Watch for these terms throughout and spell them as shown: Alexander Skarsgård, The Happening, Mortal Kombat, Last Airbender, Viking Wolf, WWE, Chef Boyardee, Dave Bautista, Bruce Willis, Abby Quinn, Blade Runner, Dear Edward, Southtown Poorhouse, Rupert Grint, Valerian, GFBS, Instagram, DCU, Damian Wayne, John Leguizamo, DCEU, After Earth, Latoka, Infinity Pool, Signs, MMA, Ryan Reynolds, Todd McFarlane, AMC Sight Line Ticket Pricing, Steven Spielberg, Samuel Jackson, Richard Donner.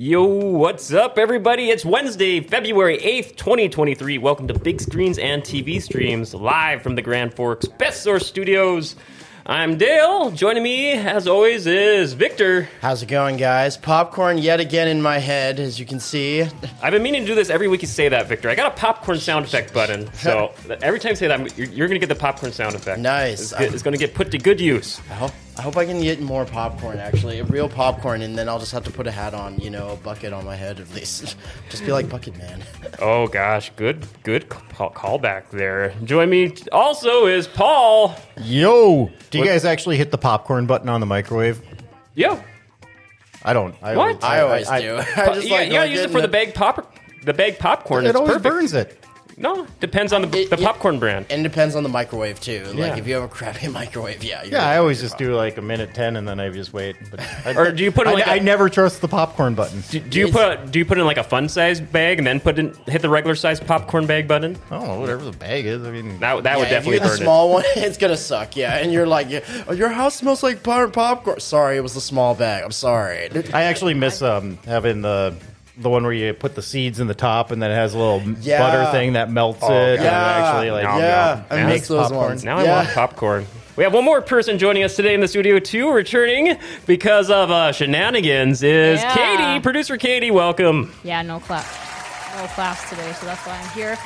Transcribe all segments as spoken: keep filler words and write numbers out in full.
Yo, what's up, everybody? It's Wednesday, February eighth, twenty twenty-three. Welcome to Big Screens and T V Streams, live from the Grand Forks Best Source Studios. I'm Dale. Joining me, as always, is Victor. How's it going, guys? Popcorn yet again in my head, as you can see. I've been meaning to do this every week you say that, Victor. I got a popcorn sound effect button, so every time you say that, you're, you're going to get the popcorn sound effect. Nice. It's, it's going to get put to good use. I hope. I hope I can get more popcorn, actually. Real popcorn, and then I'll just have to put a hat on, you know, a bucket on my head, at least. Just be like Bucket Man. Oh, gosh. Good, good callback there. Join me also is Paul. Yo. Do you what? guys actually hit the popcorn button on the microwave? Yo. I don't. I what? Always, I always I, do. I, I just you like, gotta use it for the bag, pop, the bag popcorn. It, it always perfect. burns it. No, depends on the, it, the popcorn yeah. brand. And depends on the microwave, too. Like, yeah. if you have a crappy microwave, yeah. You're yeah, I always just problem. do, like, a minute ten, and then I just wait. But I, or do you put in, like... I, a, I never trust the popcorn button. Do, do you put Do you put in, like, a fun-size bag, and then put in hit the regular-size popcorn bag button? Oh, whatever the bag is. I mean... That, that yeah, would definitely burn it. If you get the small it. one, it's gonna suck, yeah. And you're like, oh, your house smells like popcorn. Sorry, it was the small bag. I'm sorry. I actually miss um, having the... The one where you put the seeds in the top and then it has a little yeah. butter thing that melts oh, it. Yeah. Actually, like, nom, yeah. Nom. It makes those popcorn. ones. Now yeah. I want popcorn. We have one more person joining us today in the studio, too, returning because of uh, shenanigans is yeah. Katie. Producer Katie, welcome. Yeah, no claps. No claps today, so that's why I'm here.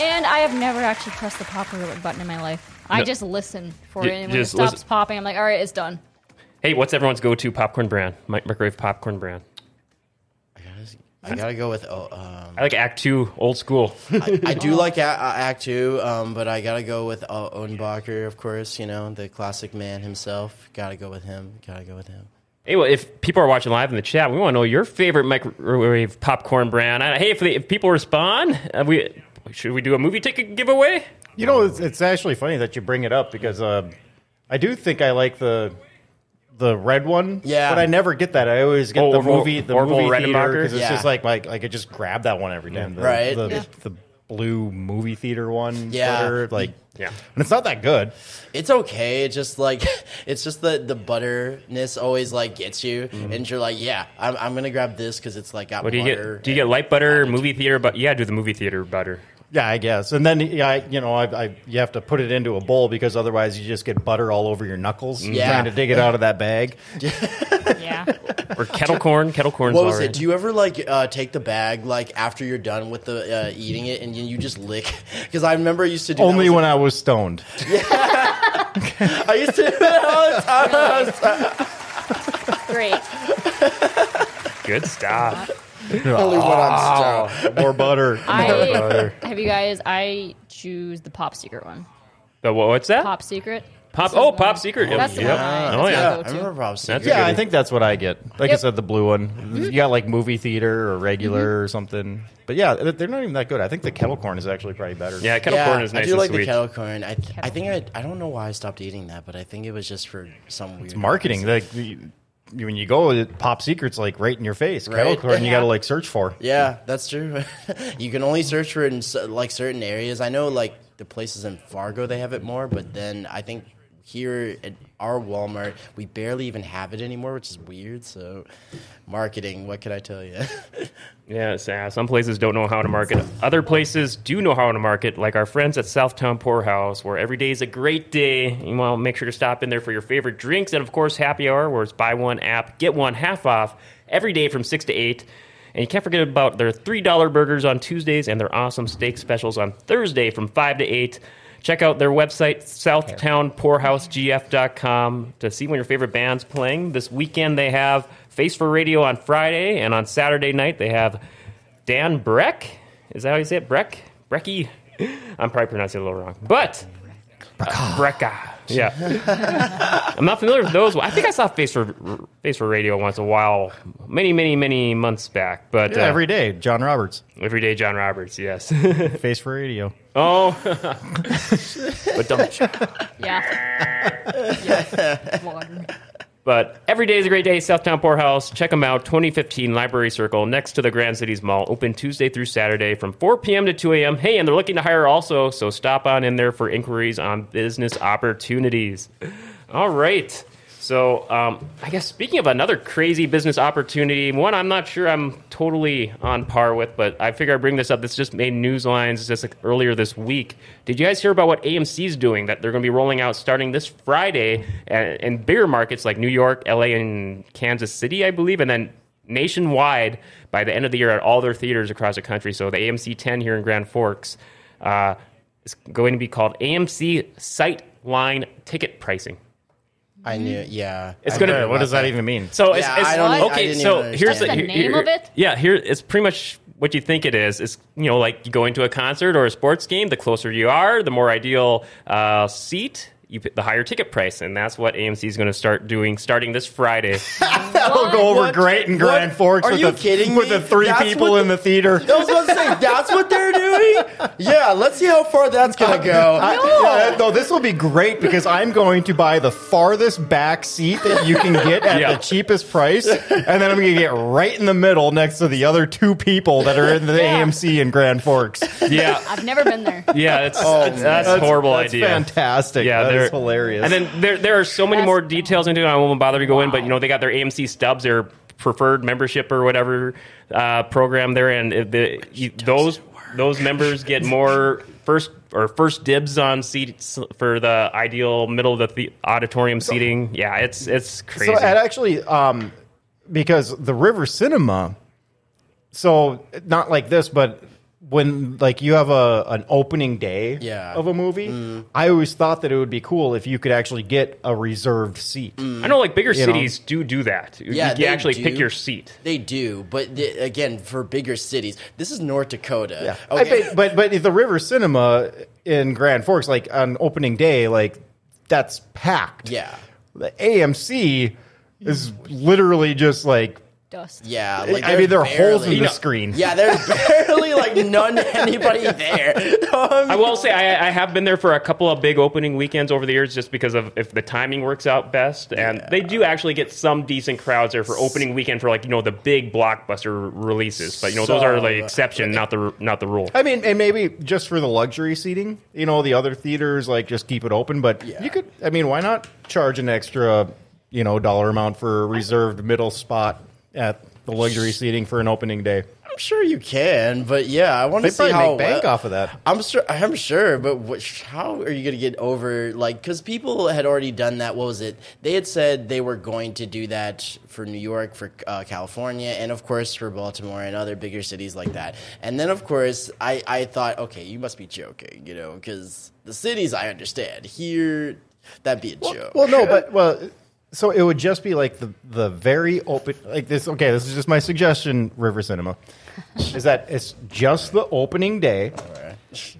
And I have never actually pressed the popcorn button in my life. I no. just listen for you, it. And when it stops listen. popping, I'm like, all right, it's done. Hey, what's everyone's go-to popcorn brand? Microwave popcorn brand. I gotta go with. Oh, um, I like Act Two, old school. I, I do like a- Act Two, um, but I gotta go with uh, Odenbacher, of course. You know, the classic man himself. Gotta go with him. Gotta go with him. Hey, well, if people are watching live in the chat, we want to know your favorite microwave popcorn brand. I, hey, if, they, if people respond, uh, we should we do a movie ticket giveaway? You know, it's, it's actually funny that you bring it up because uh, I do think I like the. The red one, yeah, but I never get that. I always get oh, the Orville, movie, the Orville movie Redenbacher. Theater because it's yeah. just like like I could just grab that one every time. The, right, the, yeah. the blue movie theater one, yeah, butter, like yeah, and it's not that good. It's okay. It's just like it's just the the butterness always like gets you, mm-hmm. and you're like, yeah, I'm, I'm gonna grab this because it's like got what do you butter. Get, do you get light butter, movie it. theater, but yeah, do the movie theater butter. Yeah, I guess. And then, yeah, you know, I, I you have to put it into a bowl because otherwise you just get butter all over your knuckles yeah. trying to dig it out of that bag. yeah. Or kettle corn. Kettle corn's all right. What was it? Do you ever, like, uh, take the bag, like, after you're done with the uh, eating it and you just lick? Because I remember I used to do Only that when like, I was stoned. Yeah. I used to do that all the time. Really? I was Great. Good stuff. Only when I'm stoned. More butter. More I, butter. Have you guys? I choose the Pop Secret one. The what, what's that? Pop Secret. Pop. Oh, Pop Secret. Oh, that's the yep. one. I, oh yeah, I remember Pop Secret. Yeah, I think that's what I get. Like yep. I said, the blue one. Mm-hmm. You got like movie theater or regular mm-hmm. or something. But yeah, they're not even that good. I think the kettle corn is actually probably better. Yeah, kettle yeah, corn is nice. I do and like sweet. the kettle corn. I, th- I think I. I don't know why I stopped eating that, but I think it was just for some weird. It's marketing. Like. The, When you go, Pop Secret's like right in your face. Right? Kettle corn, yeah. you got to like search for. Yeah, that's true. You can only search for it in like certain areas. I know like the places in Fargo they have it more, but then I think here at our Walmart we barely even have it anymore, which is weird. So, marketing, what can I tell you? yeah, uh, some places don't know how to market. Other places do know how to market, like our friends at Southtown Poorhouse, where every day is a great day. You want to make sure to stop in there for your favorite drinks, and of course, happy hour, where it's buy one app get one half off every day from six to eight. And you can't forget about their three dollar burgers on Tuesdays and their awesome steak specials on Thursday from five to eight. Check out their website, Southtown Poorhouse G F dot com, to see when your favorite band's playing. This weekend they have Face for Radio on Friday, and on Saturday night they have Dan Breck. Is that how you say it? Breck? Brecky? I'm probably pronouncing it a little wrong. But, uh, Brecka. Yeah. I'm not familiar with those. I think I saw Face for Face for Radio once a while, many, many, many months back. But yeah, uh, every day, John Roberts. Every day, John Roberts, yes. Face for Radio. Oh. But don't. Yeah. yeah. But every day is a great day. Southtown Poorhouse. Check them out. twenty fifteen Library Circle next to the Grand Cities Mall. Open Tuesday through Saturday from four p.m. to two a.m. Hey, and they're looking to hire also, so stop on in there for inquiries on business opportunities. All right. So um, I guess speaking of another crazy business opportunity, one I'm not sure I'm totally on par with, but I figure I bring this up. This just made news lines just like earlier this week. Did you guys hear about what A M C's doing, that they're going to be rolling out starting this Friday in bigger markets like New York, L A, and Kansas City, I believe, and then nationwide by the end of the year at all their theaters across the country? So the A M C ten here in Grand Forks uh, is going to be called A M C Sight Line Ticket Pricing. I knew, yeah. It's gonna. What does that, that even mean? So yeah, it's, it's I okay. I so understand. here's the here, name here, of it. Yeah, here it's pretty much what you think it is. It's, you know, like you go into a concert or a sports game. The closer you are, the more ideal uh, seat. You put the higher ticket price, and that's what A M C is going to start doing starting this Friday. That'll go over what? great in Grand what? Forks. Are with you the, kidding with me? The three that's people the, in the theater. I was going to say, that's what they're doing? Yeah, let's see how far that's going to go. I, no. Yeah, no, this will be great because I'm going to buy the farthest back seat that you can get at yeah. the cheapest price, and then I'm going to get right in the middle next to the other two people that are in the yeah. A M C in Grand Forks. Yeah, I've never been there. Yeah, it's, oh, it's, that's a horrible that's idea. Fantastic. Yeah, that's hilarious. And then there there are so many That's more details into it. I won't bother to go wow. in, but you know, they got their A M C stubs, their preferred membership or whatever uh, program there, and the, you, those those members get more first or first dibs on seats for the ideal middle of the auditorium seating. So, yeah, it's it's crazy. So and actually, um, because the River Cinema, so not like this, but. When like you have a an opening day yeah. of a movie, mm. I always thought that it would be cool if you could actually get a reserved seat. Mm. I know, like bigger you cities know? do do that. Yeah, you can actually do. pick your seat. They do, but the, again, for bigger cities, this is North Dakota. Yeah. Okay. I bet, but but the River Cinema in Grand Forks, like on opening day, like that's packed. Yeah, the A M C is literally just like. Dust. Yeah, like I mean, there are barely, holes in the know, screen. Yeah, there's barely like none anybody there. Um, I will say I, I have been there for a couple of big opening weekends over the years, just because of if the timing works out best, and yeah. they do actually get some decent crowds there for opening weekend for like you know the big blockbuster releases. But you know so, those are the exception, okay. not the not the rule. I mean, and maybe just for the luxury seating, you know, the other theaters like just keep it open. But yeah. you could, I mean, why not charge an extra, you know, dollar amount for a reserved middle spot? At the luxury seating for an opening day. I'm sure you can, but yeah, I want they to see how make bank well, off of that. I'm sure, I'm sure, but what, how are you going to get over like? Because people had already done that. What was it? They had said they were going to do that for New York, for uh, California, and of course for Baltimore and other bigger cities like that. And then of course, I, I thought, okay, you must be joking, you know, because the cities I understand here, that'd be a well, joke. Well, no, but well. So it would just be like the the very open like this. Okay, this is just my suggestion. River Cinema is that it's just the opening day, right.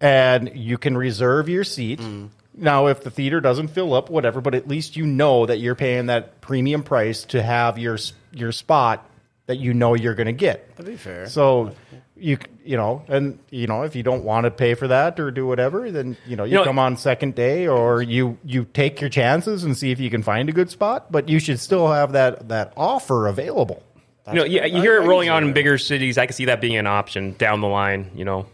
and you can reserve your seat. Mm. Now, if the theater doesn't fill up, whatever, but at least you know that you're paying that premium price to have your your spot that you know you're going to get. That'd be fair. So. You you know, and, you know, if you don't want to pay for that or do whatever, then, you know, you, you know, come on second day or you, you take your chances and see if you can find a good spot. But you should still have that, that offer available. That's you know, yeah, you hear it rolling out in bigger cities. I can see that being an option down the line, you know.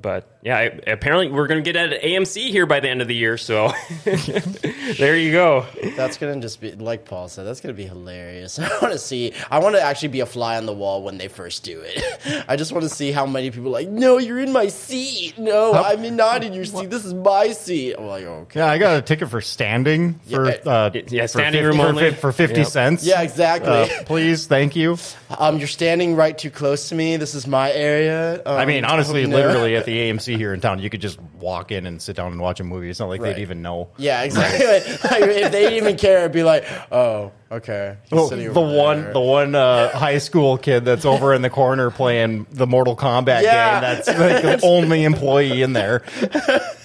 But, yeah, I, apparently we're going to get at A M C here by the end of the year. So there you go. That's going to just be, like Paul said, that's going to be hilarious. I want to see. I want to actually be a fly on the wall when they first do it. I just want to see how many people are like, no, you're in my seat. No, huh? I'm not in your seat. What? This is my seat. I'm like, okay. Yeah, I got a ticket for standing for, yeah, uh, yeah, for standing room only. For fifty yep. cents. Yeah, exactly. Uh, please, thank you. Um, you're standing right too close to me. This is my area. Um, I mean, honestly, no. literally, at the A M C here in town, you could just walk in and sit down and watch a movie. It's not like right. they'd even know. Yeah, exactly. Like, if they'd even care, it'd be like, oh, okay. Well, the, one, the one uh, high school kid that's over in the corner playing the Mortal Kombat yeah. game, that's like the only employee in there.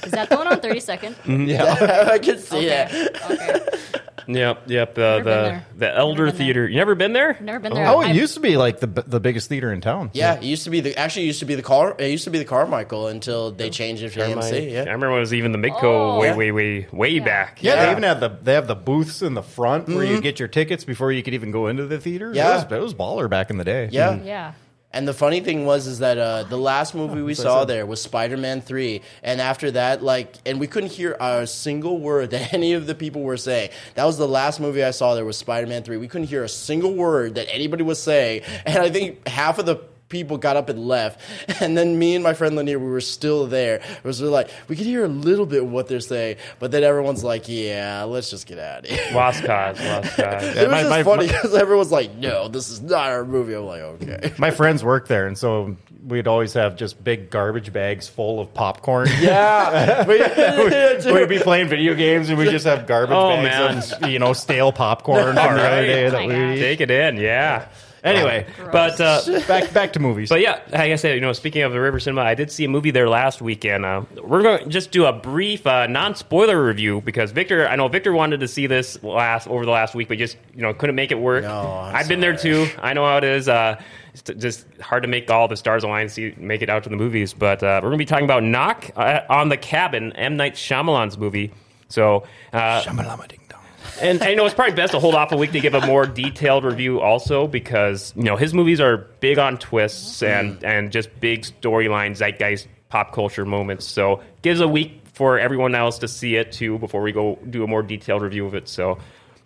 Is that going on thirty-second? Mm-hmm. Yeah. I can see okay. it. Okay. Yep, yep. Uh, the the Elder Theater. There. You never been there? Never been there. Oh, it I've... used to be like the the biggest theater in town. Yeah, yeah. it used to be the actually it used to be the Car it used to be the Carmichael until they changed it to A M C. Yeah, I remember it was even the Midco oh, way, yeah. way way way way yeah. back. Yeah, yeah, they even had the they have the booths in the front mm-hmm. where you get your tickets before you could even go into the theater. Yeah, it was, it was baller back in the day. Yeah, mm-hmm. yeah. And the funny thing was is that uh, the last movie we saw there was Spider-Man three. And after that, like, and we couldn't hear a single word that any of the people were saying. That was the last movie I saw there was Spider-Man three. We couldn't hear a single word that anybody was saying. And I think half of the people got up and left. And then me and my friend Lanier, we were still there. It was really like, we could hear a little bit of what they're saying, but then everyone's like, yeah, let's just get out of here. Lost cause, lost cause. It was my, just my, funny because everyone's like, no, this is not our movie. I'm like, okay. My friends work there, and so we'd always have just big garbage bags full of popcorn. Yeah. we'd, we'd be playing video games, and we'd just have garbage oh, bags man. of, you know, stale popcorn. All right. Day that we take it in, yeah. Anyway, oh, but uh, back back to movies. But yeah, like I said, you know, speaking of the River Cinema, I did see a movie there last weekend. Uh, we're going to just do a brief uh, non-spoiler review because Victor, I know Victor wanted to see this last over the last week, but just you know couldn't make it work. No, I've sorry. been there too. I know how it is. Uh, it's just hard to make all the stars align and see, make it out to the movies. But uh, we're going to be talking about Knock on the Cabin, M Night Shyamalan's movie. So uh, Shyamalama ding dong. And, and, you know, it's probably best to hold off a week to give a more detailed review also because, you know, his movies are big on twists and, and just big storyline, zeitgeist, pop culture moments. So gives a week for everyone else to see it, too, before we go do a more detailed review of it. So,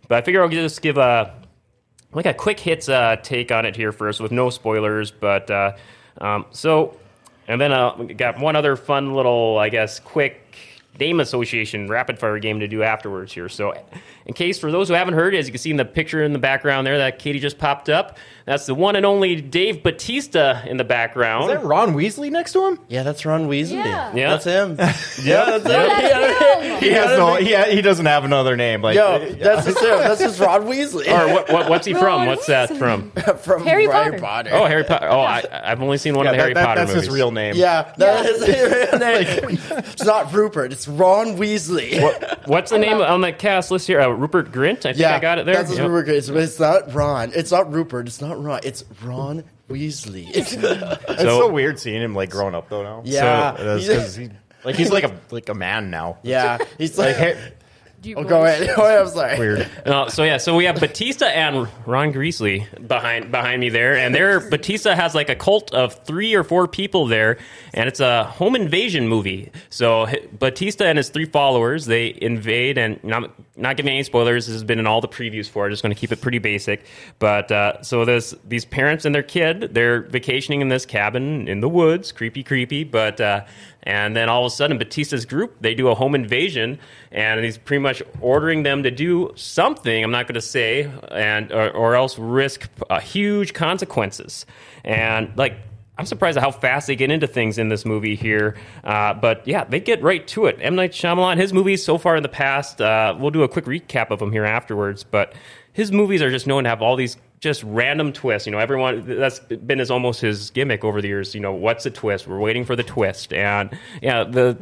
but I figure I'll just give a, like a quick hits uh, take on it here first with no spoilers. But uh, um, so, and then uh, we got one other fun little, I guess, quick name association rapid fire game to do afterwards here. So in case for those who haven't heard, as you can see in the picture in the background there that Katie just popped up, that's the one and only Dave Bautista in the background. Is that Ron Weasley next to him? Yeah, that's Ron Weasley. Yeah, yeah. That's him. Yeah, that's him. He has no, he, ha- he doesn't have another name. Like, Yo, yeah. that's just him. That's just Ron Weasley. Or what, what, what's he Ron from? Weasley. What's that from? From Harry, Harry Potter. Potter. Oh, Harry Potter. Oh, I, I've only seen one yeah, of the that, Harry that, Potter that's movies. That's his real name. Yeah, that yeah. is his real name. It's not Rupert. It's Ron Weasley. What, what's the name on the cast list here? Uh, Rupert Grint? I think yeah, I got it there. That's yep. Rupert Grint. It's not Ron. It's not Rupert. It's not Ron. It's Ron Weasley. It's so, it's so weird seeing him like grown up though now. Yeah, so, is, he, like he's like a like a man now. Yeah, he's like. like hey, do you oh, go ahead. Oh, I'm sorry. Weird. No, so yeah, so we have Bautista and Ron Weasley behind behind me there, and there Bautista has like a cult of three or four people there, and it's a home invasion movie. So Bautista and his three followers they invade, and not not giving any spoilers. This has been in all the previews for. I'm just going to keep it pretty basic. But uh, so this these parents and their kid they're vacationing in this cabin in the woods, creepy, creepy, but. Uh, And then all of a sudden, Bautista's group, they do a home invasion, and he's pretty much ordering them to do something, I'm not going to say, and or, or else risk uh, huge consequences. And, like, I'm surprised at how fast they get into things in this movie here. Uh, but, yeah, they get right to it. M. Night Shyamalan, his movies so far in the past, uh, we'll do a quick recap of them here afterwards, but his movies are just known to have all these just random twists, you know, everyone, that's been his, almost his gimmick over the years, you know, what's a twist? We're waiting for the twist. And, yeah, the,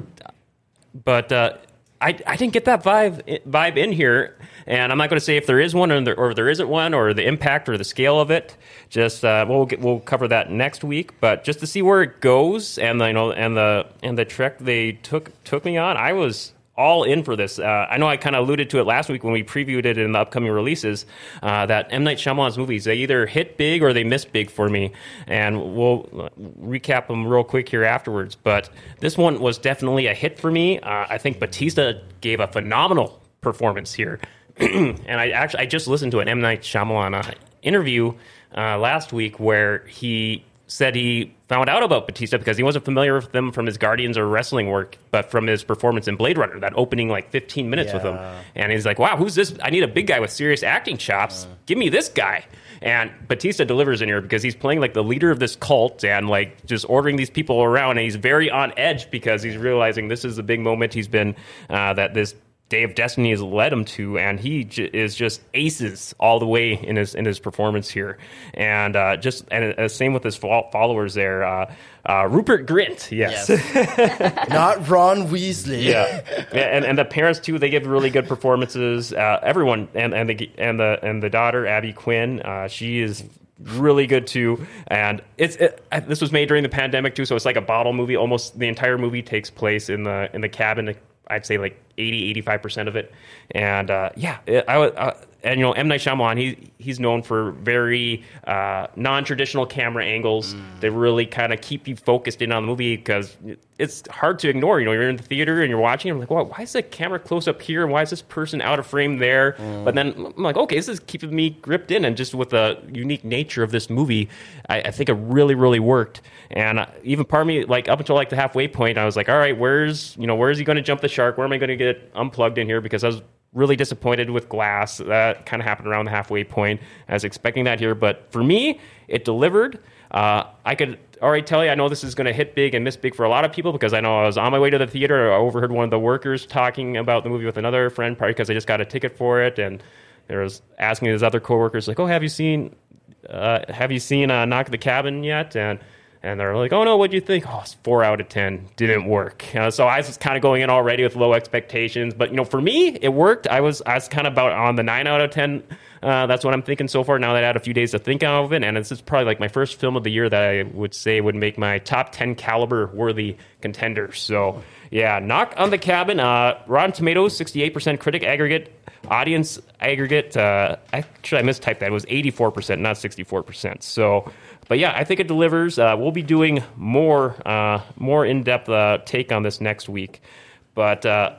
but uh, I I didn't get that vibe vibe in here, and I'm not going to say if there is one or there, or there isn't one or the impact or the scale of it. Just, uh, we'll get, we'll cover that next week, but just to see where it goes and, the, you know, and the, and the trek they took, took me on, I was all in for this. Uh, I know I kind of alluded to it last week when we previewed it in the upcoming releases, uh, that M. Night Shyamalan's movies, they either hit big or they miss big for me. And we'll recap them real quick here afterwards. But this one was definitely a hit for me. Uh, I think Bautista gave a phenomenal performance here. And I actually I just listened to an M. Night Shyamalan uh, interview uh, last week where he said he found out about Bautista because he wasn't familiar with them from his Guardians or wrestling work, but from his performance in Blade Runner, that opening like fifteen minutes yeah. with him. And he's like, wow, who's this? I need a big guy with serious acting chops. Yeah. Give me this guy. And Bautista delivers in here because he's playing like the leader of this cult and like just ordering these people around. And he's very on edge because he's realizing this is the big moment he's been, uh, that this Day of Destiny has led him to, and he j- is just aces all the way in his in his performance here, and uh, just and uh, same with his fo- followers there. Uh, uh, Rupert Grint, yes, yes. Not Ron Weasley. Yeah, yeah and, and the parents too. They give really good performances. Uh, everyone and and the and the and the daughter Abby Quinn. Uh, she is really good too, and it's it, this was made during the pandemic too, so it's like a bottle movie. Almost the entire movie takes place in the in the cabin. I'd say like eighty, eighty-five percent of it. And uh, yeah, I would. Uh, and, you know, M Night Shyamalan, he, he's known for very uh, non-traditional camera angles mm. that really kind of keep you focused in on the movie, because it's hard to ignore. You know, you're in the theater and you're watching, and I'm like, well, why is the camera close up here? And why is this person out of frame there? Mm. But then I'm like, okay, this is keeping me gripped in. And just with the unique nature of this movie, I, I think it really, really worked. And uh, even part of me, like, up until, like, the halfway point, I was like, all right, where's, you know, where is he going to jump the shark? Where am I going to get unplugged in here? Because I was really disappointed with Glass. That kind of happened around the halfway point. I was expecting that here, but for me, it delivered. Uh, I could already tell you, I know this is going to hit big and miss big for a lot of people, because I know I was on my way to the theater. I overheard one of the workers talking about the movie with another friend, probably because I just got a ticket for it, and there was asking his other coworkers, like, "Oh, have you seen, uh, have you seen uh, Knock on the Cabin yet?" And And they're like, "Oh, no, what do you think?" "Oh, it's four out of ten. Didn't work." Uh, so I was kind of going in already with low expectations. But, you know, for me, it worked. I was I was kind of about on the nine out of ten. Uh, that's what I'm thinking so far, now that I had a few days to think of it. And this is probably like my first film of the year that I would say would make my top ten caliber worthy contender. So, yeah, Knock on the Cabin. Uh, Rotten Tomatoes, sixty-eight percent critic aggregate. Audience aggregate, uh, actually I mistyped that. It was eighty-four percent, not sixty-four percent. So... But yeah, I think it delivers. Uh, we'll be doing more, uh, more in-depth uh, take on this next week. But uh,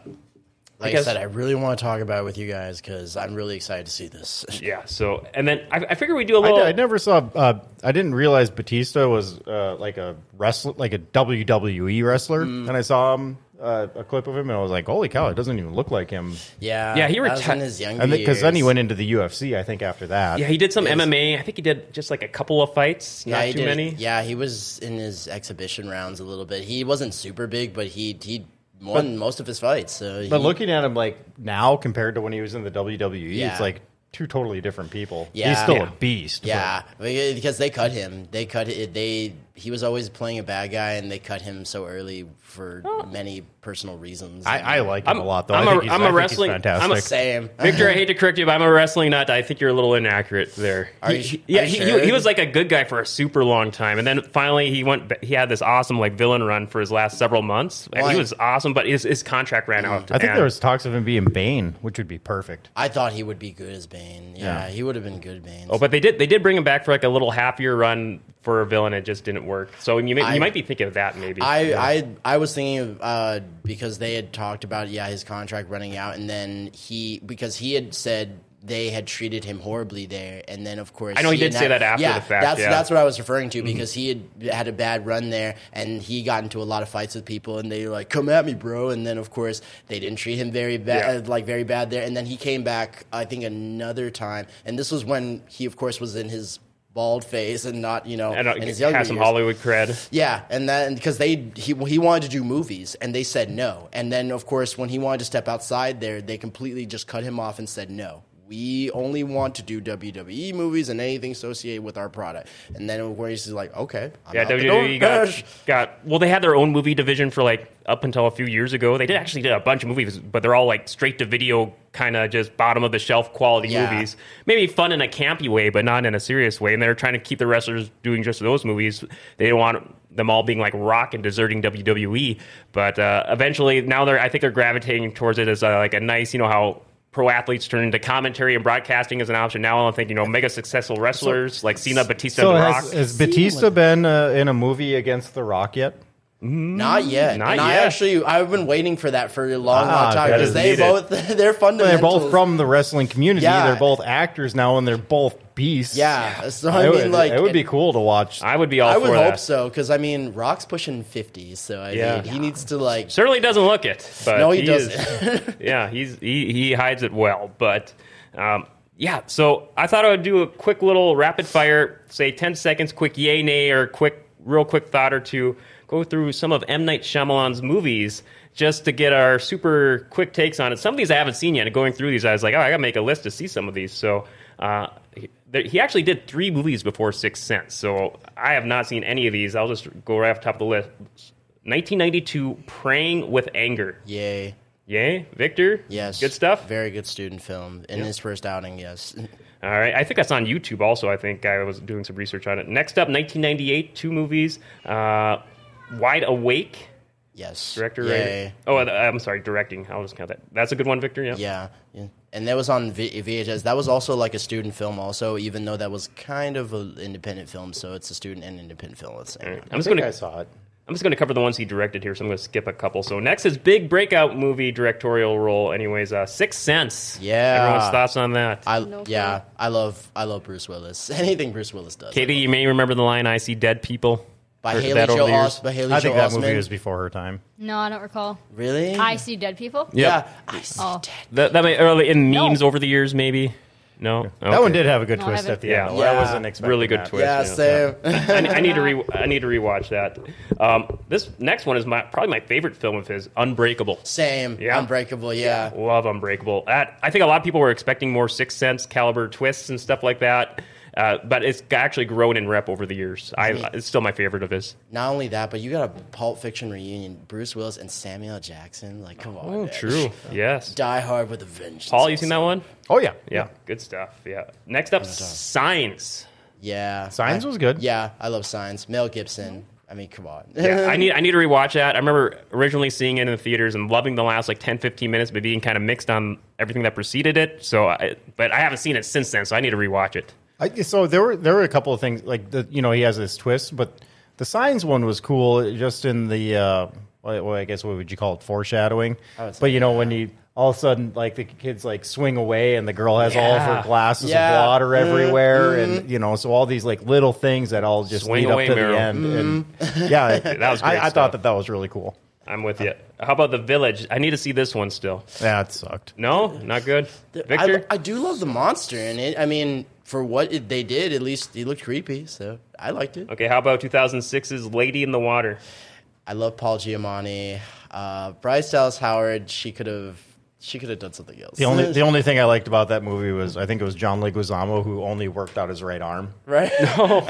like I, guess, I said, I really want to talk about it with you guys, because I'm really excited to see this. Yeah. So, and then I, I figure we do a little. I, I never saw. Uh, I didn't realize Bautista was uh, like a wrestler, like a W W E wrestler, mm. and I saw him. Uh, a clip of him, and I was like, "Holy cow! It doesn't even look like him." Yeah, yeah, he retired in his younger years. Because then he went into the U F C, I think. After that, yeah, he did some was, M M A. I think he did just like a couple of fights, yeah, not too did, many. Yeah, he was in his exhibition rounds a little bit. He wasn't super big, but he he won but, most of his fights. So, he, but looking at him like now compared to when he was in the W W E, yeah. It's like two totally different people. Yeah, he's still yeah. a beast. Yeah, but. Because they cut him. They cut it. They. He was always playing a bad guy, and they cut him so early for oh. many personal reasons. I, I like him I'm, a lot, though. I'm I think a, he's, I'm I a think wrestling. He's fantastic. I'm the same. Victor, I hate to correct you, but I'm a wrestling nut. I think you're a little inaccurate there. Are he, you, yeah, are you he, sure? he, he was like a good guy for a super long time, and then finally he went. He had this awesome like villain run for his last several months, and well, he was awesome. But his, his contract ran mm. out. I think there was talks of him being Bane, which would be perfect. I thought he would be good as Bane. Yeah, yeah. He would have been good Bane. Oh, but they did. They did bring him back for like a little half year run for a villain. It just didn't work. So you may, I, you might be thinking of that maybe. I yeah. I, I was thinking of uh, because they had talked about yeah his contract running out, and then he because he had said they had treated him horribly there, and then of course I know he, he did say had, that after yeah, the fact. That's yeah. that's what I was referring to, because mm-hmm. he had had a bad run there, and he got into a lot of fights with people, and they were like, "Come at me, bro," and then of course they didn't treat him very bad yeah. like very bad there, and then he came back I think another time, and this was when he of course was in his bald face and not, you know, and in his younger has some years. Hollywood cred. Yeah, and then because they he he wanted to do movies and they said no, and then of course when he wanted to step outside there, they completely just cut him off and said no. We only want to do W W E movies and anything associated with our product. And then where he's like, okay. I'm yeah, W W E got, got... Well, they had their own movie division for, like, up until a few years ago. They did actually did a bunch of movies, but they're all, like, straight-to-video, kind of just bottom-of-the-shelf quality yeah. movies. Maybe fun in a campy way, but not in a serious way. And they're trying to keep the wrestlers doing just those movies. They don't want them all being like Rock and deserting W W E. But uh, eventually, now they're I think they're gravitating towards it as, uh, like, a nice, you know, how pro athletes turn into commentary and broadcasting as an option now. I think, you know, mega successful wrestlers so, like Cena, Batista, so and The Rock. Has, has Batista been uh, in a movie against The Rock yet? Not yet. Not and yet. I actually, I've been waiting for that for a long, ah, long time because they both, they're fundamentals. They're both from the wrestling community. Yeah. They're both actors now, and they're both beasts. Yeah. So I, I mean, would, like, it would be cool to watch. I would be all I would for hope that. So because I mean, Rock's pushing fifty, so I yeah. mean, he needs to like. Certainly doesn't look it. But no, he, he doesn't. Is, yeah, he's he he hides it well, but. Um, Yeah, so I thought I would do a quick little rapid fire, say ten seconds, quick yay, nay, or quick, real quick thought or two. Go through some of M. Night Shyamalan's movies just to get our super quick takes on it. Some of these I haven't seen yet. And going through these, I was like, oh, I got to make a list to see some of these. So uh, he, th- he actually did three movies before Sixth Sense. So I have not seen any of these. I'll just go right off the top of the list. nineteen ninety-two, Praying with Anger. Yay. Yay, Victor? Yes. Good stuff? Very good student film. In yep. his first outing, yes. All right. I think that's on YouTube also. I think I was doing some research on it. Next up, nineteen ninety-eight, two movies. Uh, Wide Awake Yes. Director, yeah, right? Yeah. Oh, I'm sorry, directing. I'll just count that. That's a good one, Victor, yeah? Yeah. yeah. And that was on v- VHS. That was also like a student film also, even though that was kind of an independent film, so it's a student and independent film. At the same right. I'm I just think gonna, I saw it. I'm just going to cover the ones he directed here, so I'm going to skip a couple. So next is big breakout movie directorial role. Anyways, uh, Sixth Sense. Yeah. Everyone's thoughts on that? I, no yeah, fair. I love I love Bruce Willis. Anything Bruce Willis does. Katie, you may remember the line, I see dead people. By Haley Joel Osment. I think that movie was before her time. No, I don't recall. Really? I See Dead People? Yep. Yeah. I See oh. Dead People. That, that may, early in memes no. over the years, maybe. No? Okay. That one did have a good no, twist at the yeah. end. Yeah. I wasn't expecting Really good that. twist. Yeah, same. Yeah. I, I, need to re- I need to rewatch that. Um, this next one is my probably my favorite film of his, Unbreakable. Same. Yeah. Unbreakable, yeah. yeah. Love Unbreakable. That, I think a lot of people were expecting more Sixth Sense caliber twists and stuff like that. Uh, but it's actually grown in rep over the years. I, it's still my favorite of his. Not only that, but you got a Pulp Fiction reunion. Bruce Willis and Samuel Jackson. Like, come on. Oh, bitch. True. Yes. Die Hard with a Vengeance. Paul, you seen that one? Oh, yeah. Yeah. yeah. Good stuff. Yeah. Next up, Signs. Yeah. Signs I, was good. Yeah. I love Signs. Mel Gibson. I mean, come on. yeah, I need I need to rewatch that. I remember originally seeing it in the theaters and loving the last like ten, fifteen minutes, but being kind of mixed on everything that preceded it. So, I, But I haven't seen it since then, so I need to rewatch it. I, so there were there were a couple of things like the, you know he has this twist, but the Signs one was cool just in the uh, well I guess what would you call it foreshadowing. But you know that. when he all of a sudden like the kids like swing away and the girl has yeah. all of her glasses yeah. of water everywhere mm-hmm. and you know so all these like little things that all just swing lead away, up to Meryl. the end. Mm-hmm. And, yeah, that was great I, I thought that that was really cool. I'm with you. How about The Village? I need to see this one still. Yeah, it sucked. No, not good. Victor, I, I do love the monster in it. I mean. For what it, they did, at least it looked creepy, so I liked it. Okay, how about two thousand six's Lady in the Water? I love Paul Giamatti. Uh, Bryce Dallas Howard, she could have she could have done something else. The only the only thing I liked about that movie was, I think it was John Leguizamo, who only worked out his right arm. Right? No. So,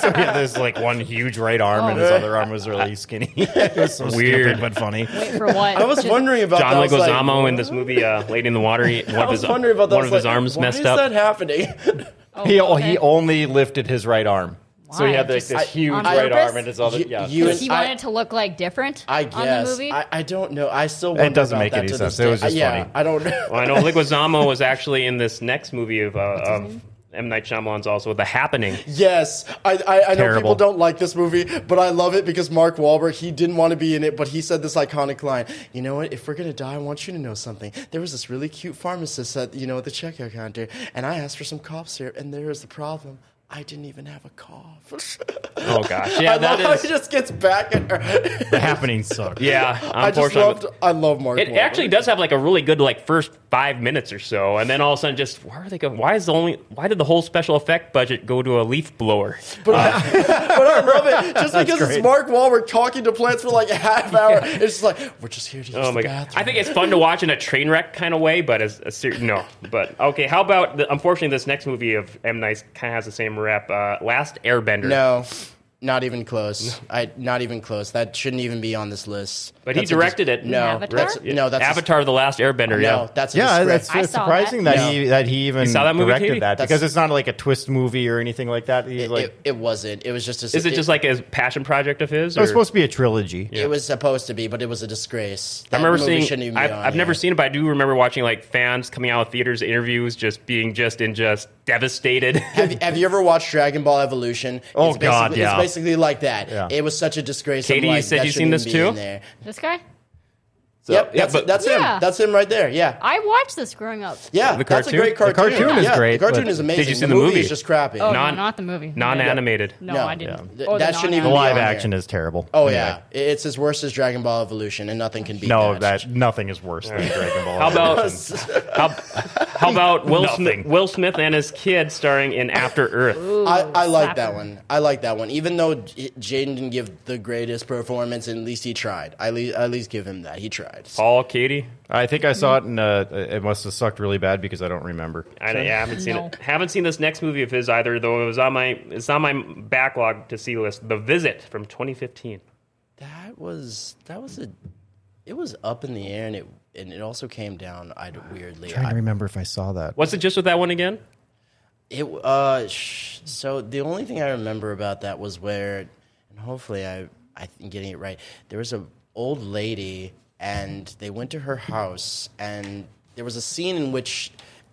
so he had this like, one huge right arm, oh, and his right. other arm was really skinny. It was so weird, stupid, but funny. Wait, for what? I was Just, wondering about John that. John Leguizamo like, in this movie, uh, Lady in the Water, he, one of his, one of like, his arms messed up. Why is that happening? Oh, he okay. he only lifted his right arm. Why? So he had like, this I, huge right purpose? arm, and it's all the yeah. You, you he wanted I, to look like different. I guess. On the movie? I, I don't know. I still it doesn't make any sense. It was just I, yeah, funny. I don't know. Well, I know Leguizamo was actually in this next movie of. Uh, of M Night Shyamalan's also The Happening. Yes, I I, I know people don't like this movie, but I love it because Mark Wahlberg, he didn't want to be in it, but he said this iconic line. You know what? If we're gonna die, I want you to know something. There was this really cute pharmacist at you know at the checkout counter, and I asked for some cough syrup, and there is the problem. I didn't even have a cough. Oh gosh, yeah, I that love is. How he just gets back at her. The Happening sucks. Yeah, I just loved. I love Mark. It Wahlberg. Actually does have like a really good like first five minutes or so, and then all of a sudden, just why are they going? Why is the only? Why did the whole special effect budget go to a leaf blower? But, uh, I, but I love it just because it's Mark Wahlberg talking to plants for like a half hour. Yeah. It's just like we're just here to use oh my the bathroom. God. I think it's fun to watch in a train wreck kind of way, but as a ser- no, but okay. How about the, unfortunately this next movie of M Night kind of has the same. Rep uh, Last Airbender. No, not even close. No. I not even close. That shouldn't even be on this list. But that's he directed dis- it. No, Avatar? That's, yeah. no, that's Avatar of the Last Airbender. No, yeah. that's a yeah. That's it's surprising that, that no. he that he even saw that movie, directed Katie? that that's, because it's not like a twist movie or anything like that. He, like, it, it, it wasn't. It was just. A, is it, it just like a passion project of his? Or? It was supposed to be a trilogy. Yeah. It was supposed to be, but it was a disgrace. That I remember movie seeing. Even be I've, on I've never seen it, but I do remember watching like fans coming out of theaters, interviews, just being just in just. Devastated. have, have you ever watched Dragon Ball Evolution? It's oh God, yeah. It's basically like that. Yeah. It was such a disgrace. Katie, like, you said you've seen this too. This guy. So, yep, yeah, that's, but, that's yeah. him. That's him right there. Yeah, I watched this growing up. Yeah, the that's cartoon? a great cartoon. The cartoon yeah. is yeah, great. The cartoon is amazing. Did you see the, the movie? movie? Is just crappy. Oh, non, no, not the movie. Non-animated. No, no I didn't. Yeah. Oh, that shouldn't even. The live be on action here. is terrible. Oh yeah. yeah, it's as worse as Dragon Ball Evolution, and nothing can beat no, that. No, that nothing is worse than Dragon Ball. How about how, how about Will Smith, Will Smith and his kid starring in After Earth? Ooh, I, I like that one. I like that one. Even though Jaden didn't give the greatest performance, at least he tried. I at least give him that. He tried. Paul, Katie? I think I saw it, and uh, it must have sucked really bad because I don't remember. I, yeah, I haven't seen no. it. Haven't seen this next movie of his either, though. It was on my it's on my backlog to see list. The Visit from twenty fifteen. That was that was a it was up in the air, and it and it also came down. I weirdly I'm trying to remember if I saw that. What's the gist with that one again? It uh sh- so the only thing I remember about that was where, and hopefully I I'm getting it right. There was a old lady, and they went to her house, and there was a scene in which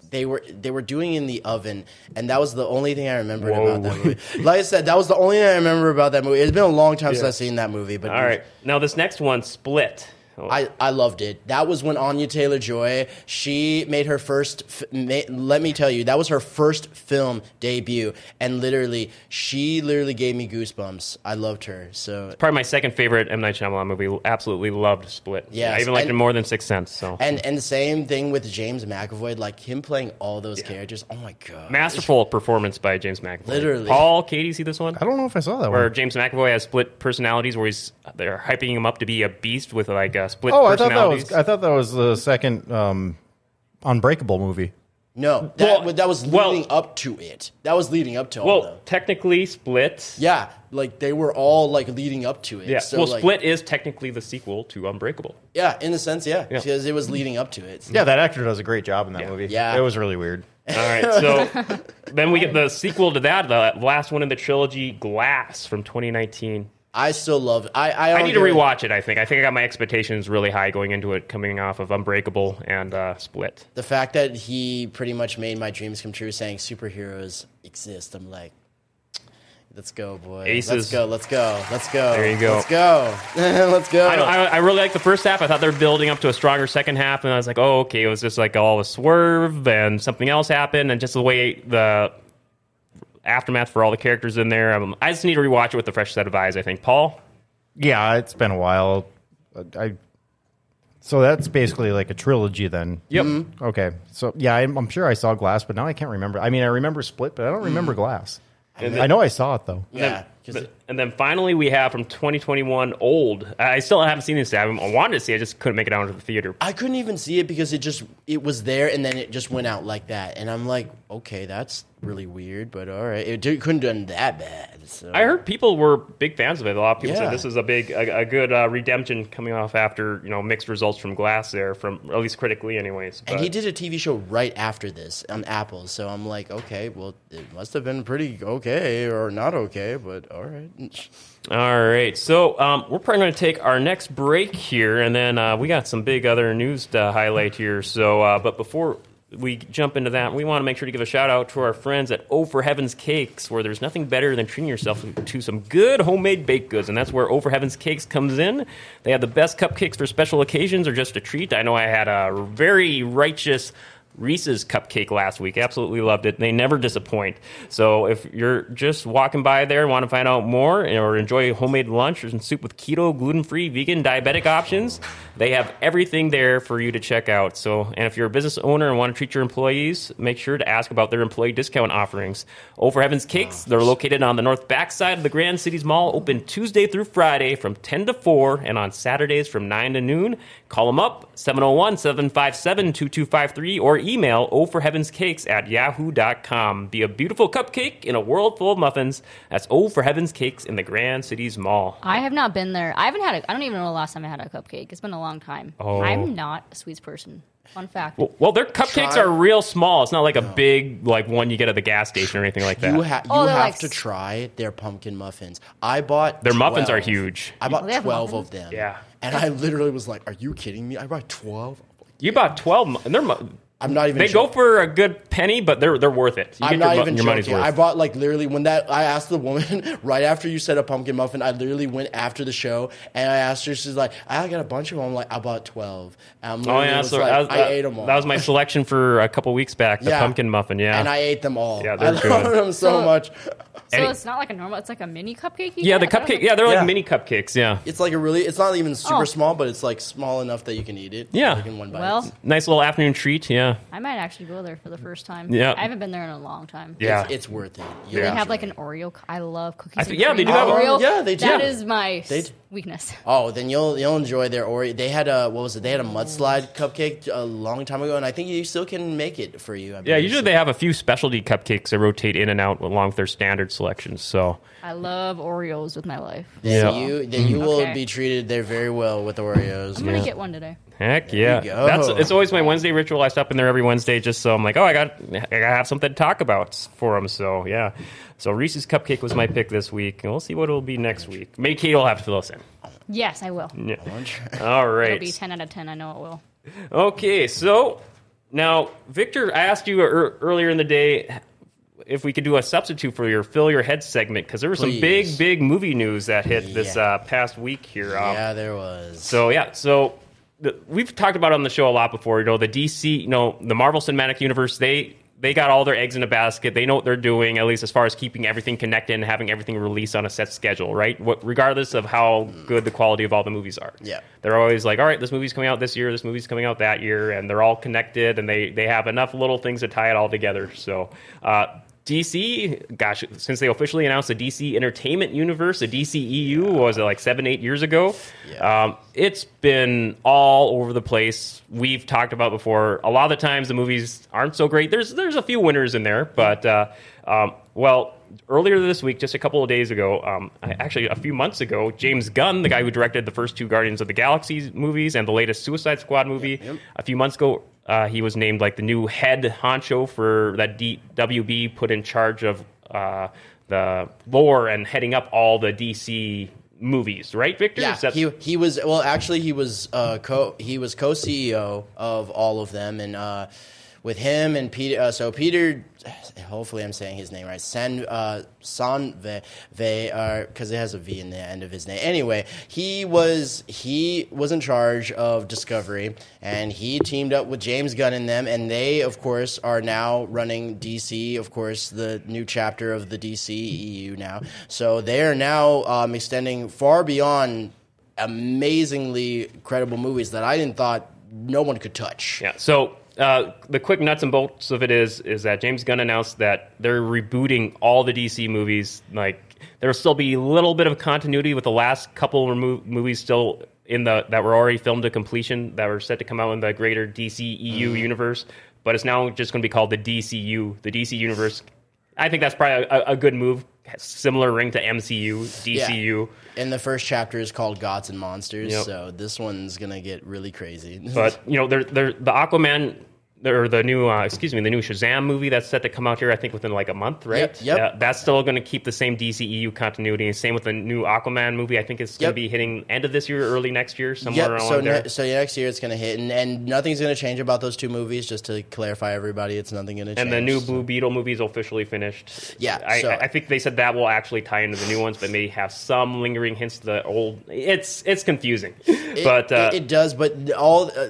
they were they were doing in the oven, and that was the only thing I remembered Whoa. about that movie. Like I said, that was the only thing I remember about that movie. It's been a long time yeah. since I've seen that movie. But all right, now this next one, Split. Oh. I, I loved it. That was when Anya Taylor-Joy, she made her first, f- ma- let me tell you, that was her first film debut. And literally, she literally gave me goosebumps. I loved her. So it's probably my second favorite M. Night Shyamalan movie. Absolutely loved Split. Yes. I even liked and, it more than Sixth Sense. So. And and the same thing with James McAvoy, like him playing all those yeah. characters. Oh my God. Masterful performance by James McAvoy. Literally. Paul, Katie, see this one? I don't know if I saw that one. Where James McAvoy has split personalities where he's they're hyping him up to be a beast with like a Split oh, I thought that was I thought that was the second um, Unbreakable movie. No, that well, that was leading well, up to it. That was leading up to. Well, all Well, technically, Split. Yeah, like they were all like leading up to it. Yeah. So, well, like, Split is technically the sequel to Unbreakable. Yeah, in a sense, yeah, because yeah. it was leading up to it. So. Yeah, that actor does a great job in that yeah. movie. Yeah, it was really weird. All right, so then we get the sequel to that, the last one in the trilogy, Glass from twenty nineteen. I still love it. I, I, I need to rewatch it. it, I think. I think I got my expectations really high going into it, coming off of Unbreakable and uh, Split. The fact that he pretty much made my dreams come true saying superheroes exist, I'm like, let's go, boy. Aces. Let's go, let's go, let's go. There you go. Let's go. let's go. I, I, I really liked the first half. I thought they were building up to a stronger second half, and I was like, oh, okay, it was just like all a swerve, and something else happened, and just the way the... aftermath for all the characters in there. Um, I just need to rewatch it with a fresh set of eyes, I think. Paul? Yeah, it's been a while. I So that's basically like a trilogy then. Yep. Mm-hmm. Okay. So, yeah, I'm, I'm sure I saw Glass, but now I can't remember. I mean, I remember Split, but I don't remember mm-hmm. Glass. And then, I know I saw it, though. Yeah. And then, but, and then finally we have from twenty twenty-one, Old. I still haven't seen this. I wanted to see it. I just couldn't make it out into the theater. I couldn't even see it because it just it was there, and then it just went out like that. And I'm like, okay, that's really weird, but all right. It did, couldn't have done that bad. So. I heard people were big fans of it. A lot of people yeah. said this was a big, a, a good uh, redemption coming off after, you know, mixed results from Glass there, from at least critically anyways. But. And he did a T V show right after this on Apple, so I'm like, okay, well, it must have been pretty okay or not okay, but all right. All right, so um, we're probably going to take our next break here, and then uh, we got some big other news to highlight here. So, uh, but before... we jump into that, we want to make sure to give a shout-out to our friends at Oh For Heaven's Cakes, where there's nothing better than treating yourself to some good homemade baked goods, and that's where Oh For Heaven's Cakes comes in. They have the best cupcakes for special occasions or just a treat. I know I had a very righteous Reese's cupcake last week. Absolutely loved it. They never disappoint. So if you're just walking by there and want to find out more or enjoy homemade lunch or some soup with keto, gluten-free, vegan, diabetic options, they have everything there for you to check out. So, and if you're a business owner and want to treat your employees, make sure to ask about their employee discount offerings. Oh For Heaven's Cakes, they're located on the north backside of the Grand Cities Mall, open Tuesday through Friday from ten to four and on Saturdays from nine to noon. Call them up, seven oh one, seven five seven, two two five three, or email oh for heavens cakes at yahoo dot com. Be a beautiful cupcake in a world full of muffins. That's Oh For Heaven's Cakes in the Grand Cities Mall. I have not been there. I haven't had a, I don't even know the last time I had a cupcake. It's been a long time. Oh. I'm not a sweets person. Fun fact. Well, well their cupcakes try. are real small. It's not like a no. big like one you get at the gas station or anything like that. You, ha- you oh, have like... to try their pumpkin muffins. I bought Their twelve. Muffins are huge. I bought well, twelve muffins? Of them. Yeah. And I literally was like, are you kidding me? I bought twelve? You bought twelve? And they're... Mu- I'm not even. They joking. Go for a good penny, but they're they're worth it. You I'm get not your, even your money's worth. I bought like literally when that I asked the woman right after you said a pumpkin muffin. I literally went after the show and I asked her. She's like, I got a bunch of them. I'm like, I bought twelve. And oh yeah, so like, was, I that, ate them all. That was my selection for a couple weeks back. The yeah. pumpkin muffin, yeah, and I ate them all. Yeah, they're I good. Loved them so, so much. So and it's not like a normal. It's like a mini cupcake. You yeah, get? The cupcake. Yeah, they're yeah. like mini cupcakes. Yeah, it's like a really. It's not even super oh. small, but it's like small enough that you can eat it. Yeah, like in one bite. Well, nice little afternoon treat. Yeah. I might actually go there for the first time. Yeah. I haven't been there in a long time. Yeah. It's, it's worth it. You yeah. They have like an Oreo. I love cookies. I think, yeah, they do have Oreo. Yeah, they do. That is my They'd... weakness. Oh, then you'll you'll enjoy their Oreo. They had a what was it? They had a mudslide cupcake a long time ago, and I think you still can make it for you. I yeah, usually so. They have a few specialty cupcakes that rotate in and out along with their standard selections. So I love Oreos with my life. Then so. you then you will okay. be treated there very well with Oreos. I'm yeah. gonna get one today. Heck yeah! That's it's always my Wednesday ritual. I stop in there every Wednesday just so I'm like, oh, I got I gotta have something to talk about for them. So yeah, so Reese's cupcake was my pick this week, and we'll see what it'll be next week. Maybe Kate will have to fill us in. Yes, I will. Yeah. All right. It'll be ten out of ten. I know it will. Okay, so now, Victor, I asked you er- earlier in the day if we could do a substitute for your Fill Your Head segment, because there was Please. some big, big movie news that hit yeah. this uh, past week here. Um, yeah, there was. So, yeah, so the, we've talked about it on the show a lot before. You know, the D C, you know, the Marvel Cinematic Universe, they... They got all their eggs in a basket. They know what they're doing, at least as far as keeping everything connected and having everything released on a set schedule, right? What, regardless of how good the quality of all the movies are. Yeah. They're always like, all right, this movie's coming out this year, this movie's coming out that year, and they're all connected, and they, they have enough little things to tie it all together. So uh, D C, gosh, since they officially announced the D C Entertainment Universe, the D C E U, yeah. was it like seven, eight years ago? Yeah. Um, it's been all over the place. We've talked about before. A lot of the times the movies aren't so great. There's there's a few winners in there, but uh, um, well, earlier this week, just a couple of days ago, um, actually a few months ago, James Gunn, the guy who directed the first two Guardians of the Galaxy movies and the latest Suicide Squad movie, yep, yep. a few months ago, uh, he was named like the new head honcho for that D W B, put in charge of uh, the lore and heading up all the D C movies, right, Victor? Yeah, that- he he was well. Actually, he was uh, co he was co C E O of all of them, and uh, with him and Peter. Uh, so Peter, hopefully I'm saying his name right. San uh, Sanve, they are, because it has a V in the end of his name. Anyway, he was he was in charge of Discovery, and he teamed up with James Gunn and them, and they of course are now running D C. Of course, the new chapter of the D C E U now. So they are now um, extending far beyond amazingly credible movies that I didn't thought no one could touch. Yeah. So. Uh, the quick nuts and bolts of it is is that James Gunn announced that they're rebooting all the D C movies. Like, there will still be a little bit of continuity with the last couple of mo- movies still in the that were already filmed to completion that were set to come out in the greater D C E U mm-hmm. universe. But it's now just going to be called the D C U, the D C universe. I think that's probably a, a good move. Similar ring to M C U, D C U. Yeah. And the first chapter is called Gods and Monsters, yep. so this one's gonna get really crazy. But you know, they're, they're, the Aquaman. Or the new, uh, excuse me, the new Shazam movie that's set to come out here, I think, within like a month, right? Yep. yep. Uh, that's still going to keep the same D C E U continuity. Same with the new Aquaman movie. I think it's going to yep. be hitting end of this year, early next year, somewhere yep. around so there. Ne- so next year it's going to hit, and, and nothing's going to change about those two movies. Just to clarify, everybody, it's nothing going to change. And the new Blue Beetle movie is officially finished. Yeah, I, so. I, I think they said that will actually tie into the new ones, but may have some lingering hints to the old. It's it's confusing, it, but uh, it, it does. But all uh,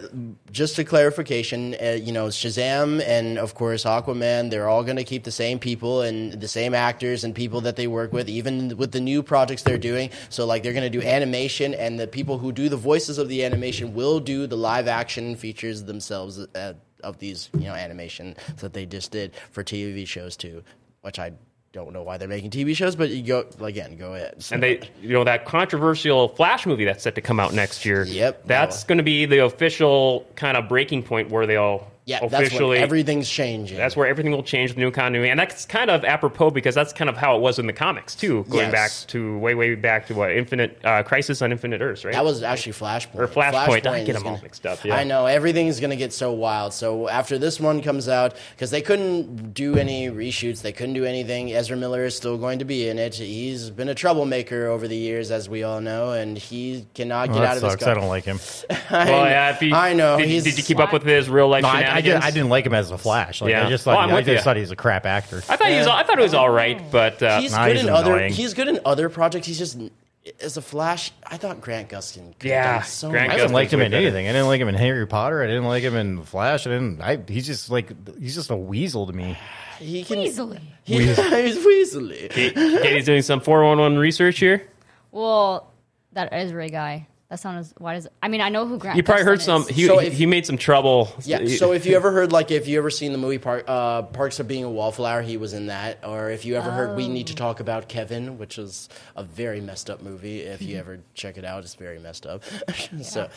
just a clarification, uh, you know. Shazam and, of course, Aquaman, they're all going to keep the same people and the same actors and people that they work with, even with the new projects they're doing. So, like, they're going to do animation, and the people who do the voices of the animation will do the live-action features themselves uh, of these, you know, animation that they just did for T V shows, too, which I... don't know why they're making T V shows, but you go again. Go ahead. So. And they, you know, that controversial Flash movie that's set to come out next year. Yep, that's no. going to be the official kind of breaking point where they all yeah, officially that's everything's changing. That's where everything will change the new continuity, and that's kind of apropos because that's kind of how it was in the comics too, going yes. back to way, way back to what Infinite uh, Crisis on Infinite Earths, right? That was actually Flashpoint. Or Flashpoint. Flashpoint I get them gonna, all mixed up. Yeah. I know everything's going to get so wild. So after this one comes out, because they couldn't do any reshoots, they couldn't do anything. Ezra Miller is still going to be in it. He's been a troublemaker over the years, as we all know, and he cannot get well, out of this. I don't like him. I, well, yeah, if he, I know. Did, did you keep slide. up with his real life? No, I, I, did, I didn't like him as a Flash. Like, yeah. I just thought well, he, I just thought he was a crap actor. I thought yeah. he was. I thought he was all right, but uh, he's nah, good he's in annoying. other. He's good in other projects. He's just. As a Flash, I thought Grant Gustin. Could yeah, have done so Grant much. I didn't like him in anything. I didn't like him in Harry Potter. I didn't like him in Flash. I didn't. I, he's just like he's just a weasel to me. He can, weaselly. He, weasel. He's weaselly. Kate, Katie's doing some four one one research here. Well, that Ezra guy. That sound is why does it, I mean I know who Grant. You probably heard is. some. He, so if, he made some trouble. Yeah. So if you ever heard like if you ever seen the movie Park, uh, Parks of Being a Wallflower, he was in that. Or if you ever oh. heard We Need to Talk About Kevin, which is a very messed up movie. If you ever check it out, it's very messed up. yeah. So,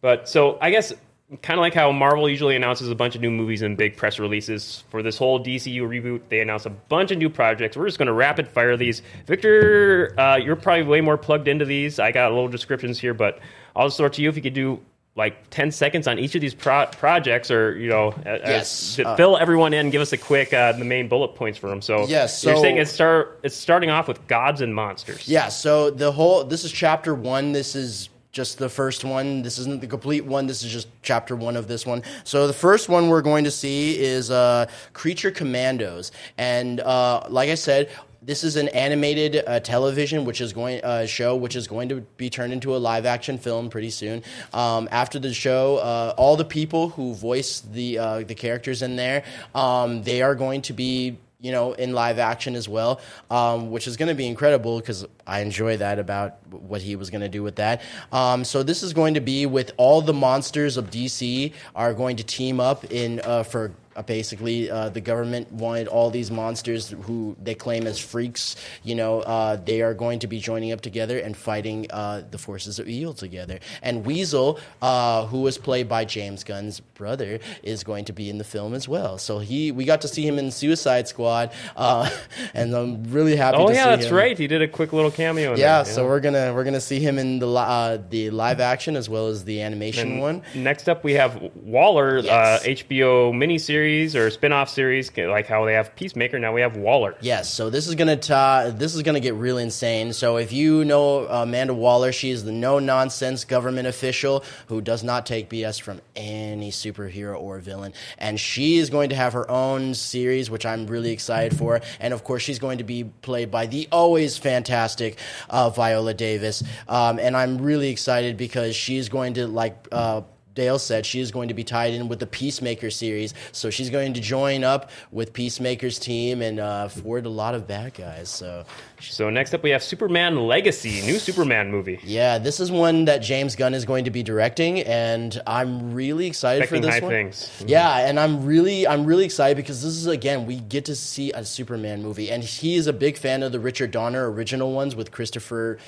but so I guess kind of like how Marvel usually announces a bunch of new movies and big press releases for this whole D C U reboot, they announce a bunch of new projects. We're just going to rapid fire these. Victor, uh, you're probably way more plugged into these. I got little descriptions here, but I'll start to you if you could do like ten seconds on each of these pro- projects, or you know, yes. as, uh, fill everyone in. Give us a quick uh, the main bullet points for them. So yes, so, you're saying it's start it's starting off with gods and monsters. Yeah. So the whole this is chapter one. This is just the first one. This isn't the complete one. This is just chapter one of this one. So the first one we're going to see is uh, Creature Commandos, and uh, like I said. This is an animated uh, television, which is going uh, show, which is going to be turned into a live action film pretty soon. Um, after the show, uh, all the people who voice the uh, the characters in there, um, they are going to be. You know, in live action as well, um, which is going to be incredible because I enjoy that about what he was going to do with that. Um, so this is going to be with all the monsters of D C are going to team up in uh, for uh, basically uh, the government wanted all these monsters who they claim as freaks. You know, uh, they are going to be joining up together and fighting uh, the forces of evil together. And Weasel, uh, who was played by James Gunn's brother, is going to be in the film as well. So he, we got to see him in Suicide Squad. Uh, and I'm really happy oh, to yeah, see him. Oh yeah, that's right. He did a quick little cameo in yeah, there. Yeah, so we're going to we're going to see him in the uh, the live action as well as the animation and one. Next up we have Waller, yes. uh, H B O miniseries or spin-off series like how they have Peacemaker, now we have Waller. Yes, so this is going to this is going to get really insane. So if you know Amanda Waller, she is the no-nonsense government official who does not take B S from any superhero or villain, and she is going to have her own series which I'm really excited Excited for, and of course she's going to be played by the always fantastic uh, Viola Davis, um, and I'm really excited because she's going to like uh, Dale said she is going to be tied in with the Peacemaker series, so she's going to join up with Peacemaker's team and uh, forward a lot of bad guys. So, so next up we have Superman Legacy, new Superman movie. Yeah, this is one that James Gunn is going to be directing, and I'm really excited Expecting for this high one. Things. Mm-hmm. Yeah, and I'm really, I'm really excited because this is again we get to see a Superman movie, and he is a big fan of the Richard Donner original ones with Christopher.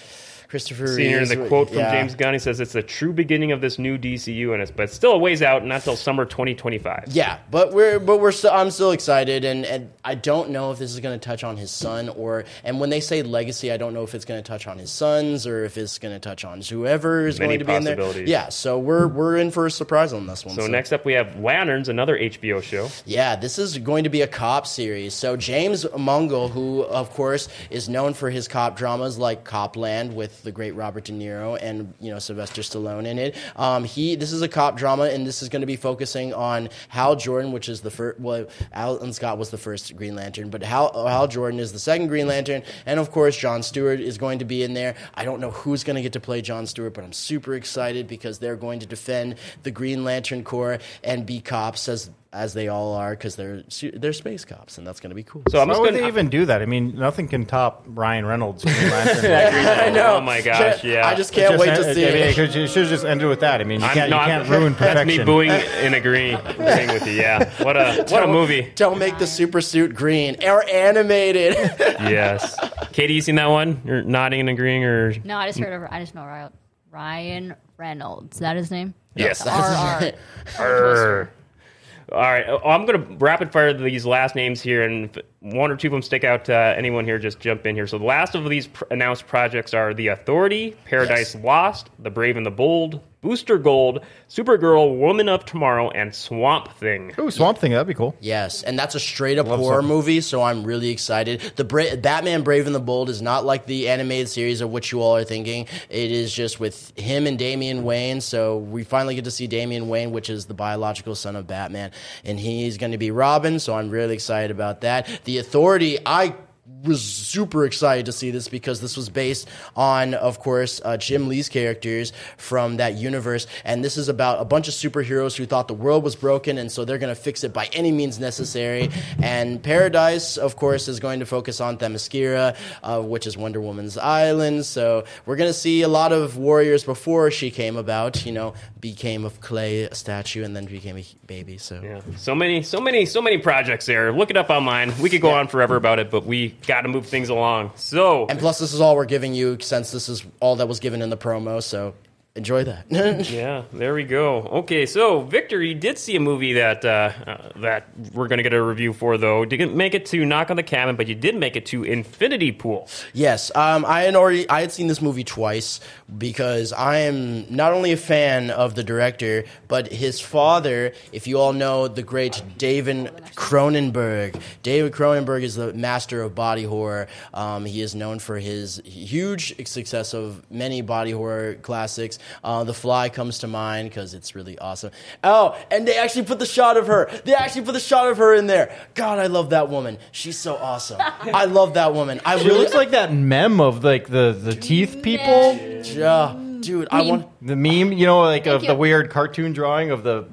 Christopher Senior, Reeves, the quote from yeah. James Gunn, he says, it's the true beginning of this new D C U, and it's but still a ways out, not till summer twenty twenty-five. Yeah, but we're but we're still, I'm still excited, and, and I don't know if this is going to touch on his son or and when they say legacy, I don't know if it's going to touch on his sons or if it's going to touch on whoever is Many going to be in there. Yeah, so we're we're in for a surprise on this one. So, so next up we have Lanterns, another H B O show. Yeah, this is going to be a cop series. So James Mangold, who of course is known for his cop dramas like Copland with the great Robert De Niro and you know Sylvester Stallone in it. Um, he this is a cop drama, and this is going to be focusing on Hal Jordan, which is the first. Well, Alan Scott was the first Green Lantern, but Hal Hal Jordan is the second Green Lantern, and of course John Stewart is going to be in there. I don't know who's going to get to play John Stewart, but I'm super excited because they're going to defend the Green Lantern Corps and be cops as. As they all are, because they're they're space cops, and that's going to be cool. So I'm just going to even do that. I mean, nothing can top Ryan Reynolds. I know. Oh my gosh! Yeah, I just can't just, wait to see. It, it, it should have just ended with that. I mean, you I'm can't, not, you can't ruin perfection. That's me booing and agreeing with you. Yeah, what a what don't, a movie! Don't make the super suit green or animated. Yes, Katie, you seen that one? You're nodding and agreeing, or no? I just heard of I just know Ryan Reynolds. Is that his name? Yes, that's R. All right, I'm going to rapid fire these last names here, and if one or two of them stick out to uh, anyone here, just jump in here. So the last of these pr- announced projects are The Authority, Paradise yes. Lost, The Brave and the Bold, Booster Gold, Supergirl, Woman of Tomorrow, and Swamp Thing. Oh, Swamp Thing, that'd be cool. Yes, and that's a straight-up horror something. movie, so I'm really excited. The Bra- Batman Brave and the Bold is not like the animated series of which you all are thinking. It is just with him and Damian Wayne, so we finally get to see Damian Wayne, which is the biological son of Batman, and he's going to be Robin, so I'm really excited about that. The Authority, I... was super excited to see this because this was based on, of course, uh, Jim Lee's characters from that universe, and this is about a bunch of superheroes who thought the world was broken, and so they're going to fix it by any means necessary. And Paradise, of course, is going to focus on Themyscira, uh, which is Wonder Woman's island, so we're going to see a lot of warriors before she came about, you know, became a clay statue and then became a baby. So yeah. so many, so many, so many projects there. Look it up online. We could go yeah. on forever about it, but we got to move things along. So, and plus, this is all we're giving you since this is all that was given in the promo. So, enjoy that. Yeah, there we go. Okay, so Victor, you did see a movie that uh, uh, that we're going to get a review for, though. Didn't make it to Knock on the Cabin, but you did make it to Infinity Pool. Yes, um, I had already I had seen this movie twice because I am not only a fan of the director, but his father, if you all know, the great David Cronenberg. David Cronenberg is the master of body horror. Um, he is known for his huge success of many body horror classics. Uh, the Fly comes to mind because it's really awesome. Oh, and they actually put the shot of her. They actually put the shot of her in there. God, I love that woman. She's so awesome. I love that woman. I she really looks like that meme of like the, the teeth people. Yeah, dude, meme. I want the meme. You know, like Thank of you. the weird cartoon drawing of the.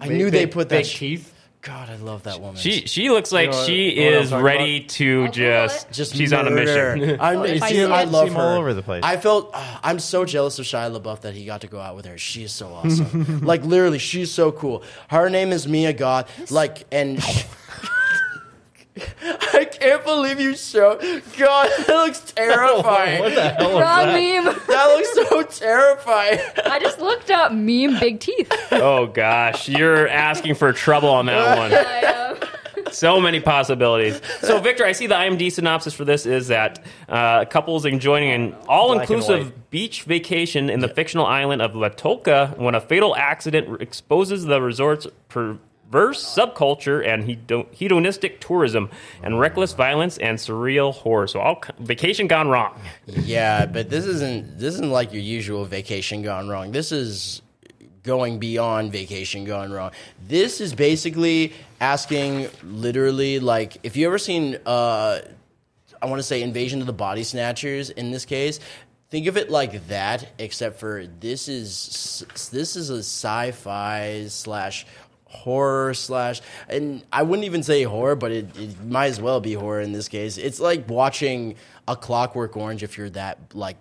I big, knew they big, put that big sh- teeth. God, I love that woman. She she looks like you know, she is ready about? to I'll just, just she's murder. on a mission. I'm, it's, I, I love her. All over the place. I felt, uh, I'm so jealous of Shia LaBeouf that he got to go out with her. She is so awesome. Like, literally, she's so cool. Her name is Mia Goth. Like, and... I can't believe you showed. God, that looks terrifying. What the hell was that? Wrong meme. That looks so terrifying. I just looked up meme big teeth. Oh, gosh. You're asking for trouble on that one. I am. So many possibilities. So, Victor, I see the I M D B synopsis for this is that uh, couples enjoying an all-inclusive beach vacation in the yeah. fictional island of Latoka when a fatal accident exposes the resort's per- Verse subculture and hedonistic tourism and reckless violence and surreal horror. So all vacation gone wrong. Yeah, but this isn't this isn't like your usual vacation gone wrong. This is going beyond vacation gone wrong. This is basically asking literally like if you ever seen uh, I want to say Invasion of the Body Snatchers in this case. Think of it like that, except for this is this is a sci-fi slash. horror slash and I wouldn't even say horror, but it, it might as well be horror in this case. It's like watching A Clockwork Orange if you're that like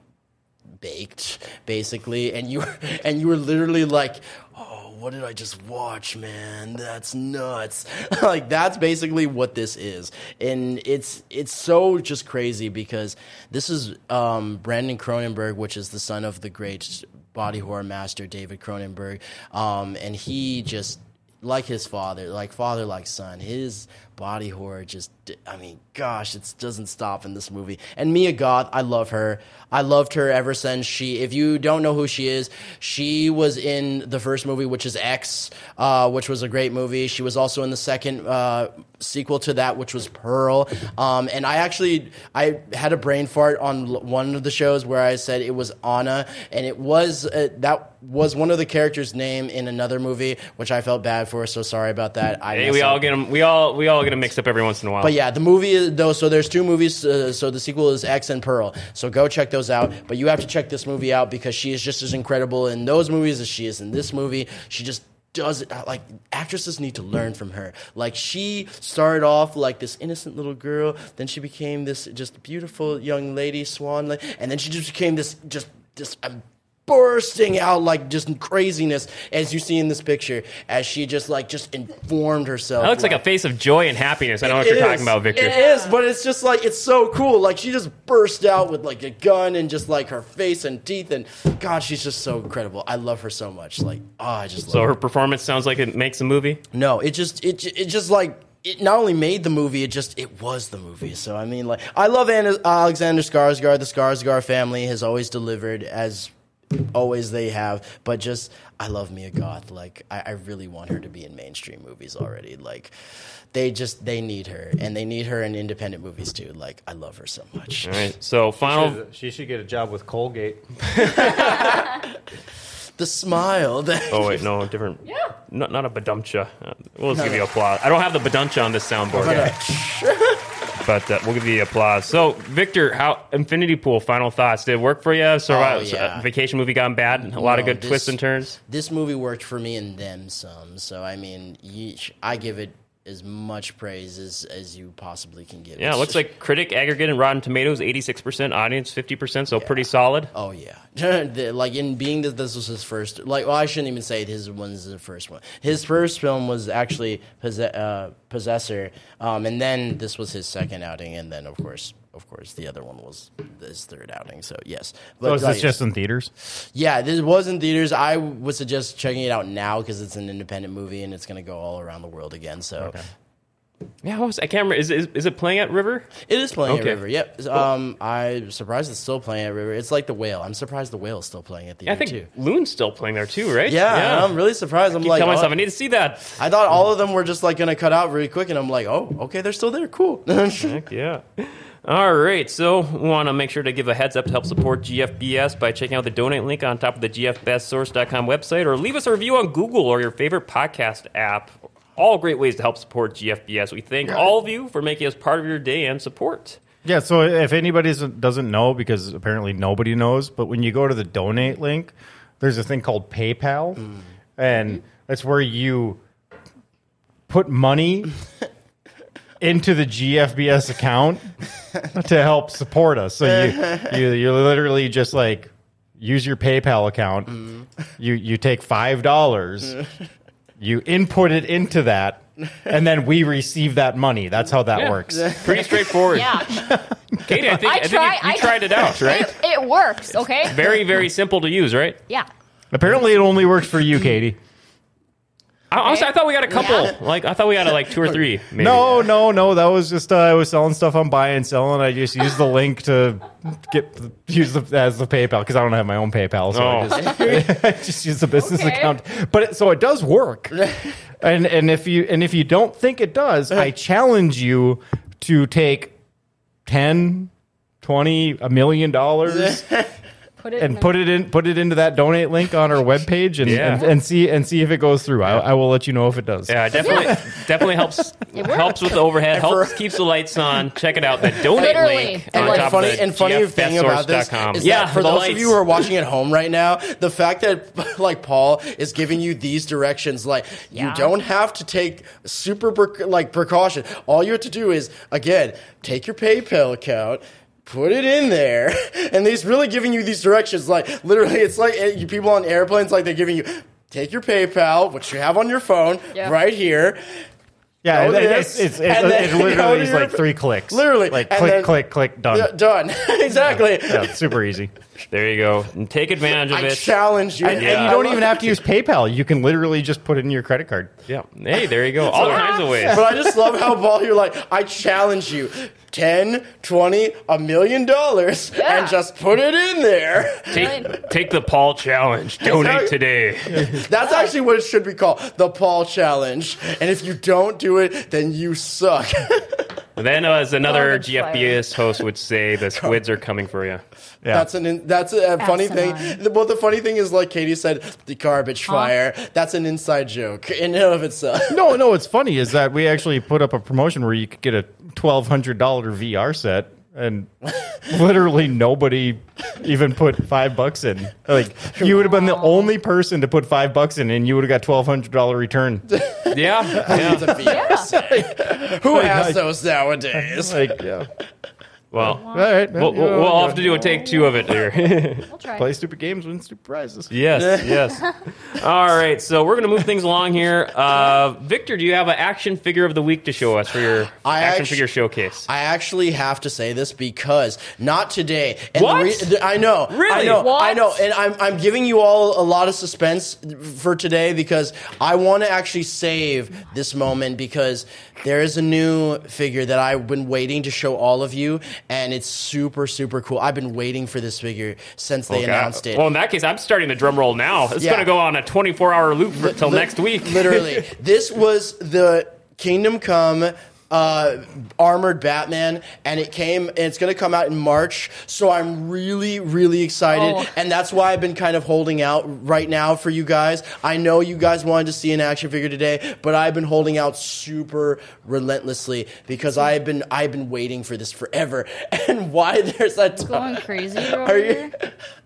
baked basically, and you were, and you were literally like, oh, what did I just watch, man? That's nuts. Like that's basically what this is, and it's it's so just crazy because this is um, Brandon Cronenberg, which is the son of the great body horror master David Cronenberg, um, and he just. Like his father, like father, like son. His body horror just, I mean, gosh, it doesn't stop in this movie. And Mia Goth, I love her. I loved her ever since she, if you don't know who she is, she was in the first movie, which is X, uh, which was a great movie. She was also in the second uh, sequel to that, which was Pearl. Um, and I actually, I had a brain fart on one of the shows where I said it was Anna, and it was, uh, that was one of the characters' name in another movie, which I felt bad for, so sorry about that. I hey, we all, get them, we all we all get them mixed up every once in a while. But yeah, the movie, is, though, so there's two movies, uh, so the sequel is X and Pearl, so go check those out. But you have to check this movie out because she is just as incredible in those movies as she is in this movie. She just... does it like actresses need to learn from her. Like she started off like this innocent little girl, then she became this just beautiful young lady, swan, and then she just became this just this um, bursting out like just craziness as you see in this picture as she just like just informed herself. That looks like, like a face of joy and happiness. I don't know what you're is, talking about, Victor. It is, but it's just like it's so cool. Like she just burst out with like a gun and just like her face and teeth and God, she's just so incredible. I love her so much. Like, oh, I just love So her. her performance sounds like it makes a movie? No, it just it it just like it not only made the movie, it just, it was the movie. So, I mean, like, I love Anna, Alexander Skarsgård. The Skarsgård family has always delivered as always they have, but just I love Mia Goth. Like I, I really want her to be in mainstream movies already. Like they just they need her, and they need her in independent movies too. Like I love her so much. All right, so final. She should, she should get a job with Colgate. The smile. That oh wait, no, different. Yeah. Not not a badumcha. We'll just no, give no. you applause. I don't have the badumcha on this soundboard. But uh, we'll give you the applause. So, Victor, how Infinity Pool, final thoughts. Did it work for you? So, oh, yeah. uh, vacation movie gone bad? A lot no, of good this, twists and turns? This movie worked for me and them some. So, I mean, you, I give it as much praise as, as you possibly can give. Yeah, it looks like critic aggregate and Rotten Tomatoes, eighty-six percent, audience fifty percent, so yeah. pretty solid. Oh, yeah. the, like, in being that this was his first... Like, well, I shouldn't even say his one's the first one. His first film was actually... Possess- uh, Possessor, um, and then this was his second outing, and then of course, of course, the other one was his third outing. So yes, but, so is this uh, yes. just in theaters? Yeah, this was in theaters. I would suggest checking it out now because it's an independent movie and it's going to go all around the world again. So. Okay. Yeah, I, was, I can't remember. Is, is is it playing at River? It is playing okay. at River, yep. Cool. Um, I'm surprised it's still playing at River. It's like The Whale. I'm surprised The Whale is still playing at the yeah, end, too. I think too. Loon's still playing there, too, right? Yeah, yeah. I'm really surprised. I I'm keep like, telling oh, myself, I need to see that. I thought all of them were just like going to cut out really quick, and I'm like, oh, okay, they're still there. Cool. Heck yeah. All right, so we want to make sure to give a heads up to help support G F B S by checking out the donate link on top of the G F Best Source dot com website, or leave us a review on Google or your favorite podcast app. All great ways to help support G F B S. We thank all of you for making us part of your day and support. Yeah, so if anybody doesn't know, because apparently nobody knows, but when you go to the donate link, there's a thing called PayPal, mm. and that's where you put money into the G F B S account to help support us. So you, you you're literally just like, use your PayPal account. Mm. You, you take five dollars. You input it into that, and then we receive that money. That's how that yeah. works. Pretty straightforward. Yeah. Katie, I think, I I think try, you, you I, tried it out, right? It, it works, okay? It's very, very simple to use, right? Yeah. Apparently, it only works for you, Katie. I, honestly, I thought we got a couple. Yeah. Like I thought we got a, like two or three. Maybe. No, no, no. That was just uh, I was selling stuff on buy and sell, and I just used the link to get use the, as the PayPal because I don't have my own PayPal, so oh. I, just, I just use the business okay. account. But it, so it does work. And and if you and if you don't think it does, I challenge you to take ten, twenty, a million dollars. Put it and in put it in, put it into that donate link on our webpage, and, yeah. and, and see and see if it goes through. I, I will let you know if it does. Yeah, definitely, definitely helps helps with the overhead, helps keeps the lights on. Check it out, the donate Literally. link. And like funny and funny thing about this is yeah, that for those lights. of you who are watching at home right now, the fact that like Paul is giving you these directions, like yeah. you don't have to take super like precaution. All you have to do is again take your PayPal account. Put it in there, and he's really giving you these directions. Like literally, it's like you, people on airplanes. Like they're giving you, take your PayPal, which you have on your phone, yeah. right here. Yeah, it, it's, it's, it's, it literally is like three clicks. Literally, like click, then, click, click, done, yeah, done. Exactly. Yeah, yeah, super easy. There you go. And take advantage of I it. I challenge you. And, yeah. and you don't even have to use PayPal. You can literally just put it in your credit card. Yeah. Hey, there you go. All kinds of ways. But I just love how Paul, you're like, I challenge you. ten, twenty, a million dollars, yeah. and just put it in there. Take, take the Paul Challenge. Donate today. That's actually what it should be called, the Paul Challenge. And if you don't do it, then you suck. Then, uh, as another G F B S host would say, the squids are coming for you. Yeah. That's an that's a, a funny thing. The, well, the funny thing is, like Katie said, the garbage huh? fire. That's an inside joke in and of itself. No, no, what's funny is that we actually put up a promotion where you could get a twelve hundred dollars V R set, and literally nobody even put five bucks in. Like you would have been the only person to put five bucks in, and you would have got twelve hundred dollars return. Yeah, yeah. yeah. Who has those nowadays? Like, yeah. Well, all right. We'll, we'll, we'll, we'll have to do a take two of it here. We'll try. Play stupid games, win stupid prizes. Yes, yes. All right, so we're going to move things along here. Uh, Victor, do you have an action figure of the week to show us for your I action actu- figure showcase? I actually have to say this because not today. And what? The re- the, I know. Really? I know. What? I know. And I'm I'm giving you all a lot of suspense for today because I want to actually save this moment because there is a new figure that I've been waiting to show all of you. And it's super, super cool. I've been waiting for this figure since they okay. announced it. Well, in that case, I'm starting the drum roll now. It's yeah. going to go on a twenty-four hour loop for, li- till li- next week. Literally. This was the Kingdom Come uh, armored Batman, and it came, and it's going to come out in March. So I'm really, really excited. Oh. And that's why I've been kind of holding out right now for you guys. I know you guys wanted to see an action figure today, but I've been holding out super relentlessly because I've been, I've been waiting for this forever. And why there's that t- going crazy over here?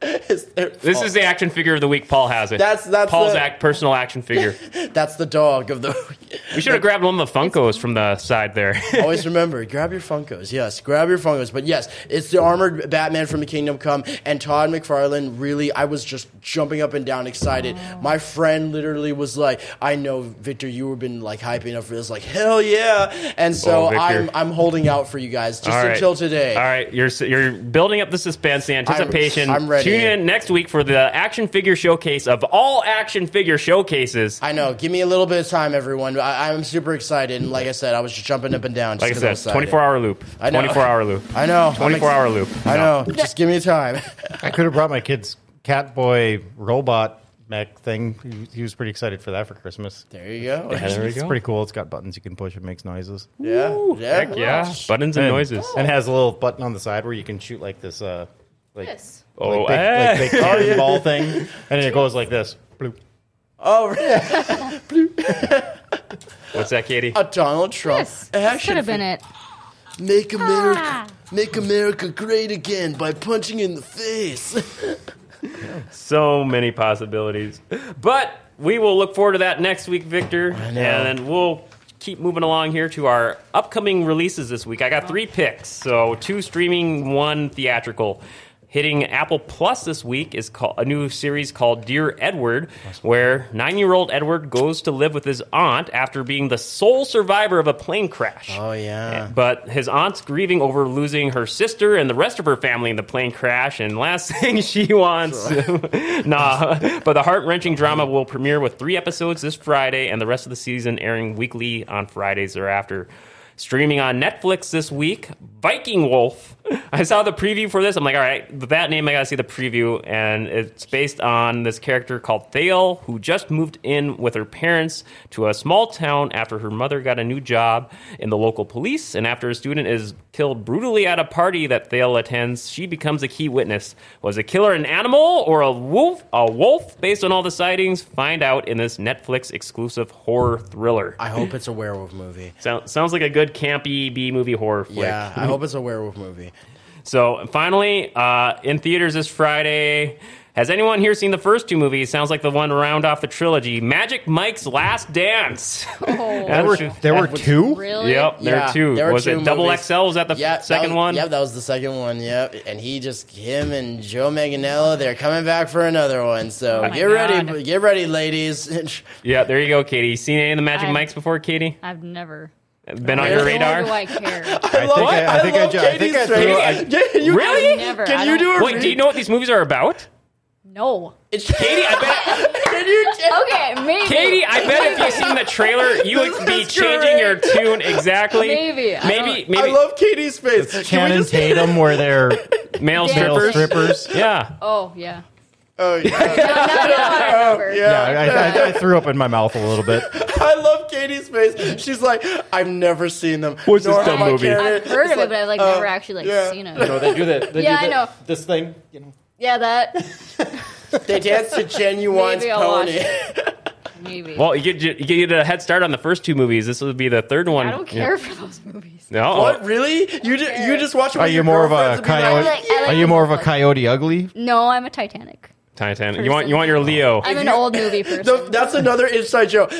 Is this is the action figure of the week. Paul has it. That's, that's Paul's the, act, personal action figure. That's the dog of the week. We should have grabbed one of the Funkos from the side. back there. Always remember, grab your Funkos. Yes, grab your Funkos. But yes, it's the armored Batman from the Kingdom Come, and Todd McFarlane, really, I was just jumping up and down excited. Aww. My friend literally was like, I know, Victor, you have been like hyping up for this. Like, hell yeah. And so oh, I'm I'm holding out for you guys just right. until today. All right, you're you're building up the suspense, the anticipation. I'm, I'm ready. Tune in next week for the action figure showcase of all action figure showcases. I know. Give me a little bit of time, everyone. I, I'm super excited. And like I said, I was just jumping up and down. Just like I said, twenty-four hour loop. I know. twenty-four hour loop. I know. twenty-four hour loop. I know. No. Just give me time. I could have brought my kids' Catboy robot mech thing. He, he was pretty excited for that for Christmas. There you go. Yeah, there you it's go. Pretty cool. It's got buttons you can push. It makes noises. Yeah. Ooh, heck yeah. yeah. Buttons and, and noises. And has a little button on the side where you can shoot like this. Uh, like, yes. Oh, like big, hey. like big cannonball thing. And then it goes like this. Bloop. Oh, right. Bloop. What's that, Katie? A Donald Trump yes, action. Could have been it. Make America, ah. make America great again by punching in the face. So many possibilities. But we will look forward to that next week, Victor. I know. And we'll keep moving along here to our upcoming releases this week. I got three picks, so two streaming, one theatrical. Hitting Apple Plus this week is called, a new series called Dear Edward, where nine-year-old Edward goes to live with his aunt after being the sole survivor of a plane crash. Oh, yeah. But his aunt's grieving over losing her sister and the rest of her family in the plane crash, and last thing she wants... Sure. nah. But the heart-wrenching drama will premiere with three episodes this Friday and the rest of the season airing weekly on Fridays thereafter. Streaming on Netflix this week, Viking Wolf. I saw the preview for this. I'm like, all right, with that name, I got to see the preview. And it's based on this character called Thale, who just moved in with her parents to a small town after her mother got a new job in the local police. And after a student is killed brutally at a party that Thale attends, she becomes a key witness. Was a killer an animal or a wolf? A wolf? Based on all the sightings, find out in this Netflix exclusive horror thriller. I hope it's a werewolf movie. So, sounds like a good campy B-movie horror flick. Yeah, I hope it's a werewolf movie. So, finally, uh, in theaters this Friday... Has anyone here seen the first two movies? Sounds like the one round off the trilogy. Magic Mike's Last Dance. Oh. There were, there were two? Really? Yep, there yeah, were two. There were was two it Double movies. X L? Was that the yeah, second that was, one? Yep, yeah, that was the second one, yep. And he just, him and Joe Manganiello, they're coming back for another one. So oh get God. ready, get ready, ladies. Yeah, there you go, Katie. Seen any of the Magic I've, Mike's before, Katie? I've never. Been on your radar? Nor do I care. I love what? I think I, I, think I, I, think I threw I, you, Really? Never, Can you do a Wait, do you know what these movies are about? No. It's Katie, I bet. Did you t- okay, maybe. Katie, I bet if you've seen the trailer, you would be changing your tune exactly. Maybe. Maybe. Maybe. I love Katie's face. It's Channing Tatum where they're male strippers. strippers. Yeah. Oh, yeah. Oh, yeah. no, no, no, no, I yeah. yeah I, I, I threw up in my mouth a little bit. I love Katie's face. She's like, I've never seen them. What's this dumb movie? I've heard it's of like, it, but I've like, uh, never actually like yeah. seen it. You know, they do that. They yeah, do the, I know. This thing, you know. Yeah, that. They danced to Genuine's Pony. Maybe. Well, you get, you get a head start on the first two movies. This would be the third one. I don't care yeah. for those movies. No. What? Really? You do, you just watch them with your girlfriends. Are you more of a Coyote Ugly? No, I'm a Titanic. Titanic. Person. You want you want your Leo. I'm an old movie person. The, that's another inside joke.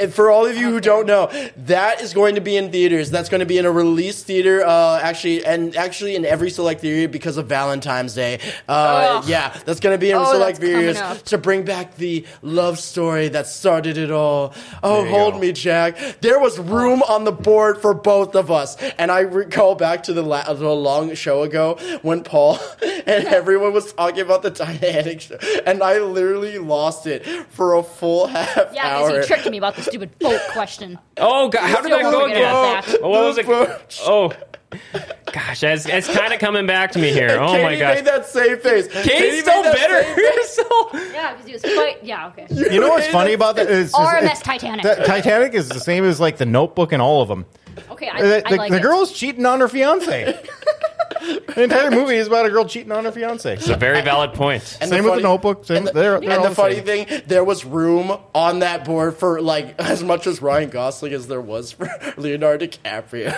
And for all of you who don't know, that is going to be in theaters. That's going to be in a release theater, uh, actually, and actually in every select theater because of Valentine's Day. Uh, oh. Yeah, that's going to be in oh, select theaters to bring back the love story that started it all. Oh, hold go. me, Jack. There was room on the board for both of us. And I recall back to the, la- the long show ago when Paul and everyone was talking about the Titanic show. And I literally lost it for a full half yeah, hour. Yeah, because he tricked me about the stupid boat question. Oh, God. How did that go again? What was it? Oh, gosh. It's, it's kind of coming back to me here. And oh, Katie my gosh. Katie made that same face. Katie's Katie so better. so... Yeah, because he was quite... Yeah, okay. You, you know what's funny about that? It's, R M S it's, Titanic. The, Titanic is the same as, like, The Notebook and all of them. Okay, I, the, I like the, it. The girl's cheating on her fiancé. The entire movie is about a girl cheating on her fiance. It's a very valid point. And same the funny, with the Notebook. Same, and the, they're, they're and the funny same. thing, there was room on that board for like as much as Ryan Gosling as there was for Leonardo DiCaprio.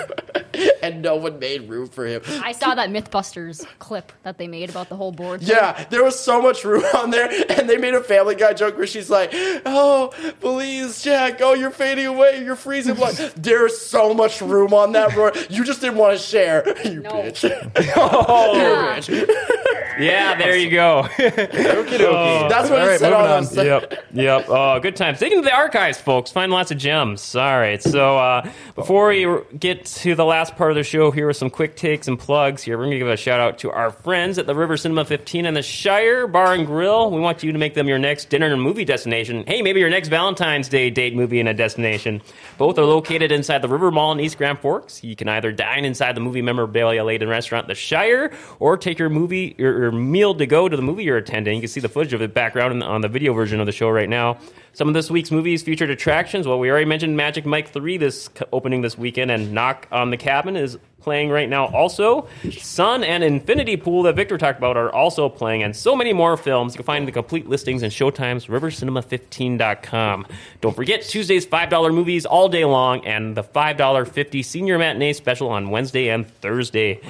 and no one made room for him. I saw that Mythbusters clip that they made about the whole board thing. Yeah, there was so much room on there, and they made a Family Guy joke where she's like, oh, please, Jack, oh, you're fading away, you're freezing. There's so much room on that board. You just didn't want to share, you no. bitch. Oh, yeah. You bitch. Yeah, there you go. Okey dokey. Uh, That's what it said on. on. Yep, yep. Uh, good times. Dig into the archives, folks. Find lots of gems. All right, so uh, before we get to the last part of the show, here are some quick takes and plugs here. We're going to give a shout-out to our friends at the River Cinema fifteen and the Shire Bar and Grill. We want you to make them your next dinner and movie destination. Hey, maybe your next Valentine's Day date, movie, and a destination. Both are located inside the River Mall in East Grand Forks. You can either dine inside the movie memorabilia laden restaurant, the Shire, or take your movie your, your meal to go to the movie you're attending. You can see the footage of it background on the, on the video version of the show right now. Some of this week's movies featured attractions. Well, we already mentioned Magic Mike three this opening this weekend, and Knock on the Cabin is playing right now also. Sun and Infinity Pool that Victor talked about are also playing, and so many more films. You can find the complete listings and showtimes, river cinema fifteen dot com. Don't forget Tuesday's five dollar movies all day long, and the five dollars and fifty cents senior matinee special on Wednesday and Thursday.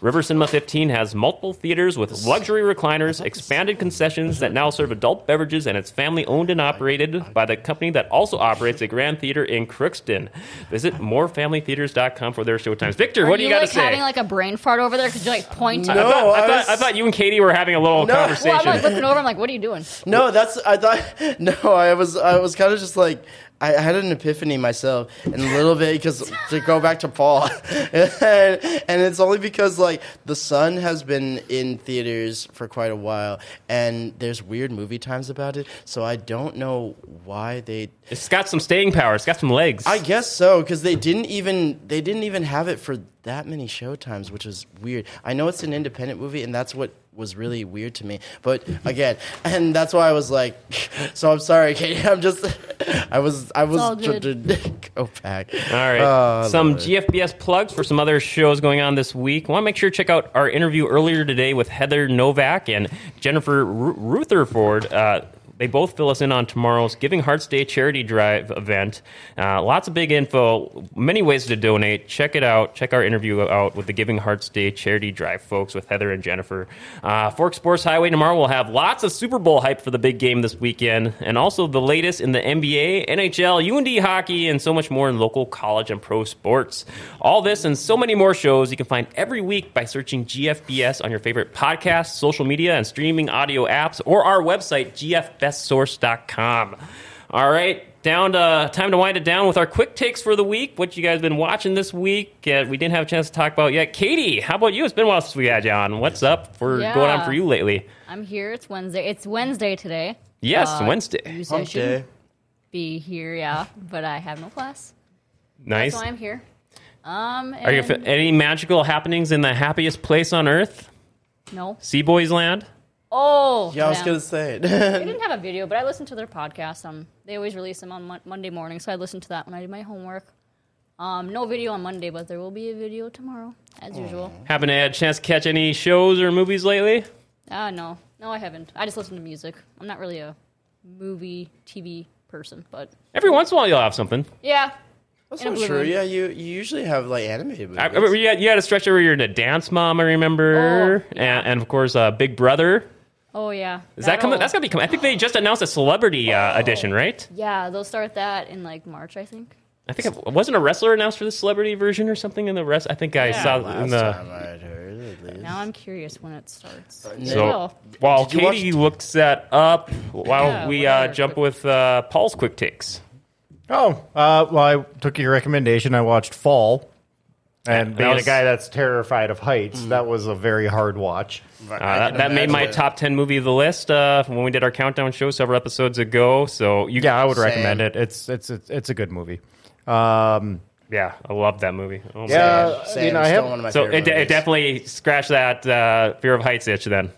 River Cinema fifteen has multiple theaters with luxury recliners, expanded concessions that now serve adult beverages, and it's family-owned and operated by the company that also operates a Grand Theater in Crookston. Visit more family theaters dot com for their showtimes. Victor, what do you, you got to like say? Are you having like a brain fart over there because you're like pointing? No, I thought, I, I, was... thought, I thought you and Katie were having a little no. conversation. Well, I'm like looking over, I'm like, what are you doing? No, that's, I thought, no, I was, I was kind of just like, I had an epiphany myself, and a little bit, because to go back to Paul, and, and it's only because, like, The Sun has been in theaters for quite a while, and there's weird movie times about it, so I don't know why they... It's got some staying power. It's got some legs. I guess so, because they didn't even they didn't even have it for that many showtimes, which is weird. I know it's an independent movie, and that's what was really weird to me. But again, and that's why I was like, so I'm sorry, Katie. I'm just, I was, I was, go back. All right. Oh, some Lord. G F B S plugs for some other shows going on this week. Want to make sure to check out our interview earlier today with Heather Novak and Jennifer Ru- Rutherford. Uh, They both fill us in on tomorrow's Giving Hearts Day charity drive event. Uh, lots of big info, many ways to donate. Check it out. Check our interview out with the Giving Hearts Day charity drive, folks, with Heather and Jennifer. Uh, Fork Sports Highway tomorrow will have lots of Super Bowl hype for the big game this weekend, and also the latest in the N B A, N H L, U N D hockey, and so much more in local college and pro sports. All this and so many more shows you can find every week by searching G F B S on your favorite podcasts, social media, and streaming audio apps, or our website, G F B S source dot com. All right, down to time to wind it down with our quick takes for the week. What you guys been watching this week? Uh, we didn't have a chance to talk about yet. Katie, how about you? It's been a while since we had you on. What's up for yeah. going on for you lately? I'm here. It's Wednesday. It's Wednesday today. Yes, uh, Wednesday. Hump day. Be here, yeah, but I have no class. Nice. That's why I'm here. Um, Are you any magical happenings in the happiest place on earth? No. Seaboys Land. Oh, yeah, I was yeah. gonna say it. They didn't have a video, but I listened to their podcast. Um, they always release them on mo- Monday morning, so I listened to that when I did my homework. Um, no video on Monday, but there will be a video tomorrow, as Aww. usual. Haven't had a chance to catch any shows or movies lately? Ah, uh, no, no, I haven't. I just listen to music. I'm not really a movie, T V person, but every once in a while you'll have something. Yeah. That's not true. Yeah, you, you usually have like animated movies. I, I mean, you, had, you had a stretch where you were in a Dance Mom, I remember, oh, yeah. and, and of course uh, Big Brother. Oh, yeah. Is that coming? That's going to be coming. I think they just announced a celebrity uh, edition, right? Yeah, they'll start that in, like, March, I think. I think it wasn't a wrestler announced for the celebrity version or something in the rest. I think I yeah. saw Last in the. Time I'd heard at least. Now I'm curious when it starts. Uh, yeah. So while Did Katie you watch... looks that up, while yeah, we uh, jump quick... with uh, Paul's quick takes. Oh, uh, well, I took your recommendation. I watched Fall. And being was, a guy that's terrified of heights, mm. that was a very hard watch. Uh, that, that made my top ten movie of the list uh, when we did our countdown show several episodes ago. So you yeah, I would Same. recommend it. It's it's it's, it's a good movie. Um, yeah, I love that movie. Oh, yeah, Sam, you know, I have, one of my so it, it definitely scratched that uh, fear of heights itch. Then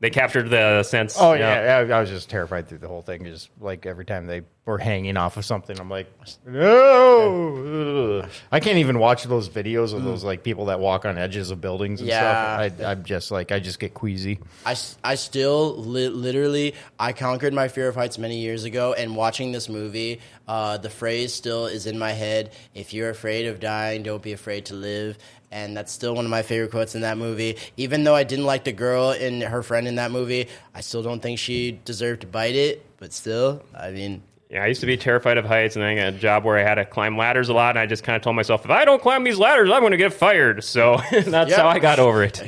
they captured the sense. Oh yeah, you know, I, I was just terrified through the whole thing. Just like every time they were hanging off of something, I'm like, no. Oh. I can't even watch those videos of mm. those like people that walk on edges of buildings and yeah. stuff. I, I'm just like, I just get queasy. I, I still li- literally, I conquered my fear of heights many years ago, and watching this movie, uh, the phrase still is in my head. If you're afraid of dying, don't be afraid to live. And that's still one of my favorite quotes in that movie. Even though I didn't like the girl and her friend in that movie, I still don't think she deserved to bite it. But still, I mean... Yeah, I used to be terrified of heights, and then I got a job where I had to climb ladders a lot, and I just kind of told myself, if I don't climb these ladders, I'm going to get fired. So that's yep. how I got over it.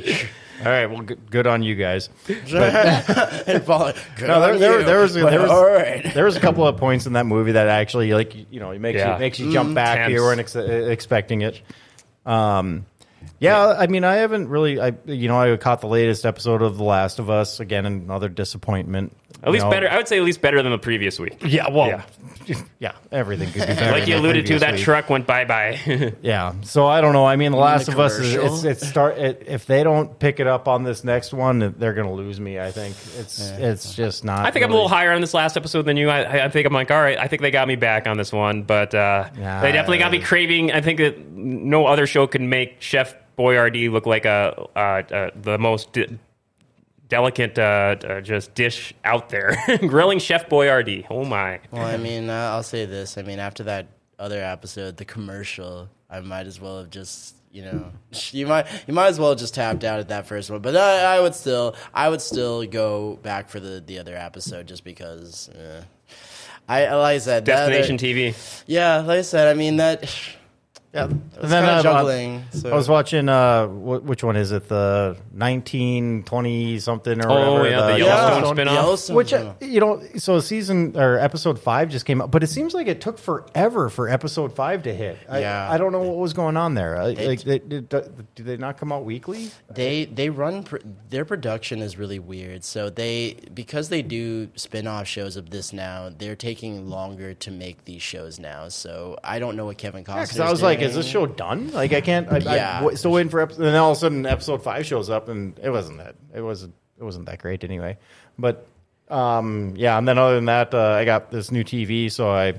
All right, well, good, good on you guys. But, and Paul, good no, there, there, there was, there was, there was, all right. there was a couple of points in that movie that actually, like, you know, it makes, yeah. you, it makes you jump mm, back. Tense. You weren't ex- expecting it. Um, yeah, I mean, I haven't really, I, you know, I caught the latest episode of The Last of Us. Again, another disappointment. At least know. better, I would say at least better than the previous week. Yeah, well, yeah, yeah everything could be better. Like you alluded to, that week. Truck went bye-bye. yeah, so I don't know. I mean, The Last the of Us, is, it's, it's start, it, if they don't pick it up on this next one, they're going to lose me, I think. It's yeah. it's just not. I think really... I'm a little higher on this last episode than you. I, I think I'm like, all right, I think they got me back on this one, but uh, nah, they definitely got me craving. I think that no other show can make Chef Boyardee look like a uh, uh, the most... D- Delicate, uh, uh, just dish out there. Grilling Chef Boyardee. Oh my! Well, I mean, uh, I'll say this. I mean, after that other episode, the commercial, I might as well have just, you know, you might, you might as well have just tapped out at that first one. But I, I would still, I would still go back for the, the other episode just because. Uh, I like I said, Destination that other, T V. Yeah, like I said, I mean that. Yeah, it's kind of juggling. I, so. I was watching, uh, wh- which one is it? The nineteen twenty something or oh, whatever. Oh, yeah, the, the Yellowstone, Yellowstone spinoff. Which, you know, so season or episode five just came out, but it seems like it took forever for episode five to hit. I, yeah. I don't know what was going on there. They, like, they, they, do they not come out weekly? They they run, pr- their production is really weird. So they, because they do spinoff shows of this now, they're taking longer to make these shows now. So I don't know what Kevin Costner's doing. Yeah, because I was doing. like, is this show done? Like, I can't. I, yeah. I'm still waiting for episode. And then all of a sudden, episode five shows up, and it wasn't that. It wasn't. It wasn't that great anyway. But um, yeah. And then other than that, uh, I got this new T V, so I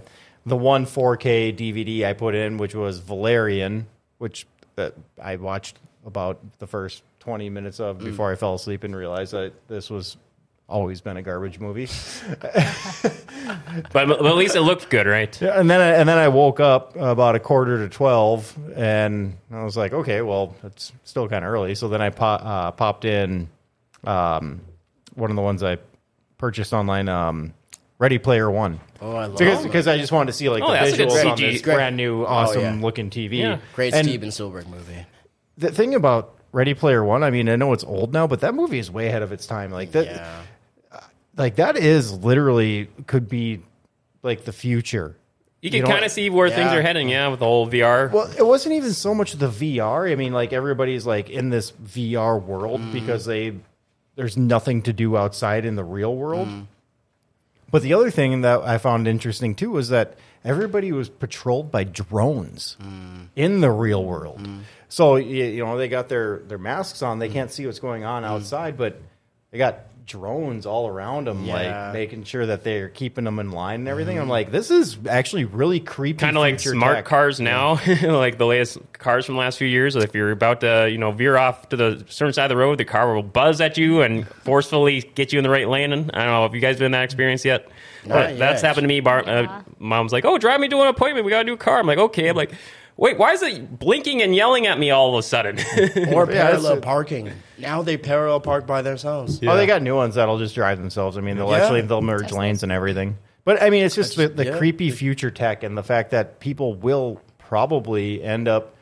the one four K D V D I put in, which was Valerian, which uh, I watched about the first twenty minutes of before mm. I fell asleep and realized that this was always been a garbage movie. But at least it looked good, right? Yeah, and then I, and then I woke up about a quarter to twelve, and I was like, okay, well, it's still kind of early. So then I po- uh, popped in um, one of the ones I purchased online, um, Ready Player One. Oh, I love because, it. Because I just wanted to see like oh, the visuals on this Great. brand new, awesome oh, yeah. looking T V. Yeah. Great and Steven Spielberg movie. The thing about Ready Player One, I mean, I know it's old now, but that movie is way ahead of its time. Like that. Yeah. Like, that is literally could be, like, the future. You can you know, kind of see where yeah. things are heading, yeah, with the whole V R. Well, it wasn't even so much the V R. I mean, like, everybody's, like, in this V R world mm. because they there's nothing to do outside in the real world. Mm. But the other thing that I found interesting, too, was that everybody was patrolled by drones mm. in the real world. Mm. So, you know, they got their, their masks on. They mm. can't see what's going on mm. outside, but they got... drones all around them, yeah. like making sure that they're keeping them in line and everything. Mm-hmm. I'm like, this is actually really creepy. Kind of like smart tech. cars now, like the latest cars from the last few years. If you're about to, you know, veer off to the certain side of the road, the car will buzz at you and forcefully get you in the right lane. And I don't know if you guys been in that experience yet. Not but yet. That's happened to me. Bar- yeah. uh, Mom's like, oh, drive me to an appointment. We got a new car. I'm like, okay. I'm like, wait, why is it blinking and yelling at me all of a sudden? Or parallel parking. Now they parallel park by themselves. Yeah. Oh, they got new ones that'll just drive themselves. I mean, they'll yeah. actually they'll merge That's lanes nice. and everything. But I mean, it's just the, the yeah. creepy future tech and the fact that people will probably end up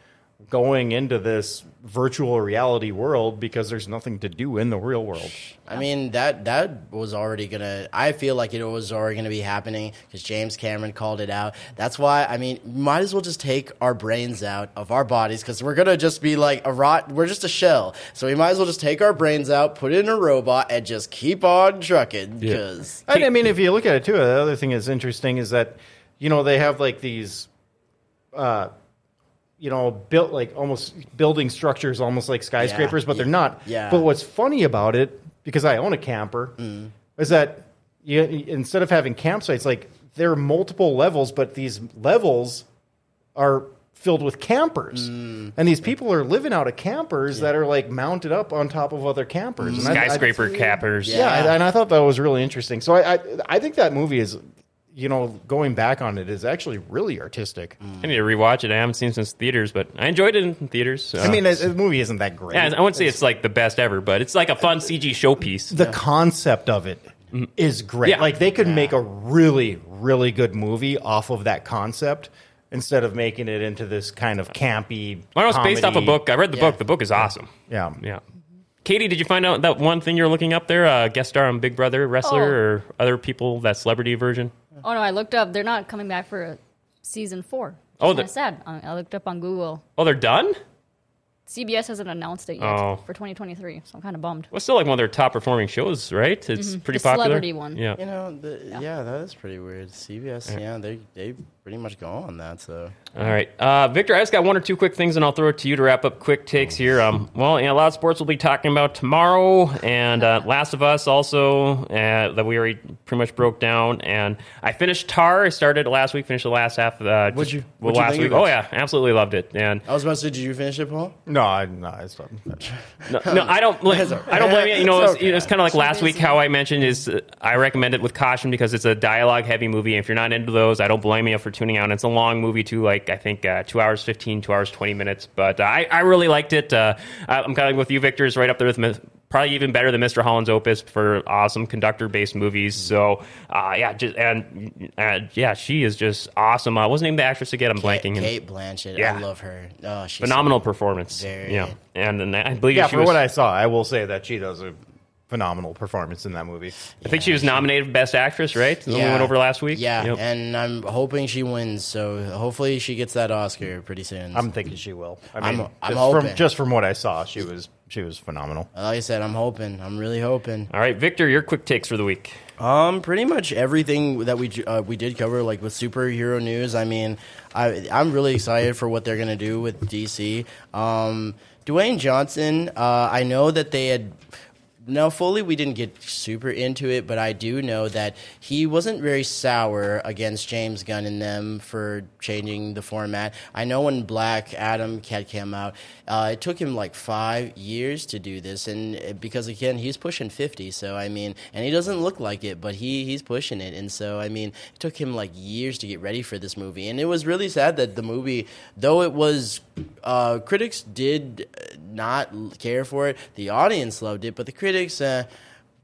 going into this virtual reality world because there's nothing to do in the real world. I mean, that that was already going to... I feel like it was already going to be happening because James Cameron called it out. That's why, I mean, might as well just take our brains out of our bodies because we're going to just be like a rot... We're just a shell. So we might as well just take our brains out, put it in a robot, and just keep on trucking because... Yeah. I mean, if you look at it, too, the other thing that's interesting is that, you know, they have, like, these... Uh, you know, built like almost building structures, almost like skyscrapers, yeah, but they're yeah, not. Yeah. But what's funny about it, because I own a camper, mm. is that you, instead of having campsites, like there are multiple levels, but these levels are filled with campers. Mm. And these people are living out of campers yeah. that are like mounted up on top of other campers. Mm. And Skyscraper I, I, campers. Yeah, yeah. I, and I thought that was really interesting. So I, I, I think that movie is... You know, going back on it is actually really artistic. Mm. I need to rewatch it. I haven't seen it since theaters, but I enjoyed it in theaters. So. I mean, the movie isn't that great. Yeah, I wouldn't say it's, it's like the best ever, but it's like a fun C G showpiece. The yeah. concept of it is great. Yeah. Like, they could yeah. make a really, really good movie off of that concept instead of making it into this kind of campy well, it's comedy. Based off a book. I read the yeah. book. The book is awesome. Yeah. Yeah. Katie, did you find out that one thing you're looking up there? Uh, guest star on Big Brother, wrestler, oh. or other people, that celebrity version? Oh, no, I looked up. They're not coming back for season four. Oh, that's sad. I looked up on Google. Oh, they're done? C B S hasn't announced it yet oh. for twenty twenty-three, so I'm kind of bummed. Well, it's still like one of their top-performing shows, right? It's mm-hmm. pretty the popular. The celebrity one. Yeah, you know, the, yeah. yeah, that is pretty weird. C B S, yeah, yeah they they pretty much go on that. So, all right, uh, Victor, I just got one or two quick things, and I'll throw it to you to wrap up quick takes here. Um, well, you know, a lot of sports we'll be talking about tomorrow, and uh, Last of Us also uh, that we already pretty much broke down. And I finished Tar. I started last week, finished the last half. Uh, Would you? Well, what'd last you think week. Oh yeah, absolutely loved it. And I was about to say, did you finish it, Paul? No, I, no, it's not. no, no, I don't. Like, I don't blame you. You know, it's, okay. it's, it's kind of like last week. How I mentioned is uh, I recommend it with caution because it's a dialogue-heavy movie. If you're not into those, I don't blame you for tuning out. And it's a long movie too. Like I think uh, two hours fifteen, two hours twenty minutes. But uh, I, I really liked it. Uh, I'm kind of with you, Victor. It's right up there with. Me- Probably even better than Mister Holland's Opus for awesome conductor-based movies. So, uh, yeah, just and uh, yeah, she is just awesome. Uh, what's the name of the actress again? I'm Kate, blanking. Kate Blanchett. Yeah. I love her. Oh, she's phenomenal so performance. Very... Yeah, and, and I believe yeah. She for was, what I saw, I will say that she does a phenomenal performance in that movie. I think yeah, she was nominated for Best Actress, right? The yeah. one we went over last week. Yeah, yep. And I'm hoping she wins. So hopefully she gets that Oscar pretty soon. I'm thinking she will. I mean, I'm, just, I'm from, just from what I saw, she was. She was phenomenal. Like I said, I'm hoping. I'm really hoping. All right, Victor, your quick takes for the week. Um, pretty much everything that we uh, we did cover, like with superhero news. I mean, I I'm really excited for what they're gonna do with D C. Um, Dwayne Johnson. Uh, I know that they had. Now, fully, we didn't get super into it, but I do know that he wasn't very sour against James Gunn and them for changing the format. I know when Black Adam had come out, uh, it took him like five years to do this, and because, again, he's pushing fifty, so, I mean, and he doesn't look like it, but he, he's pushing it, and so, I mean, it took him like years to get ready for this movie, and it was really sad that the movie, though it was, uh, critics did not care for it, the audience loved it, but the critics Critics, uh,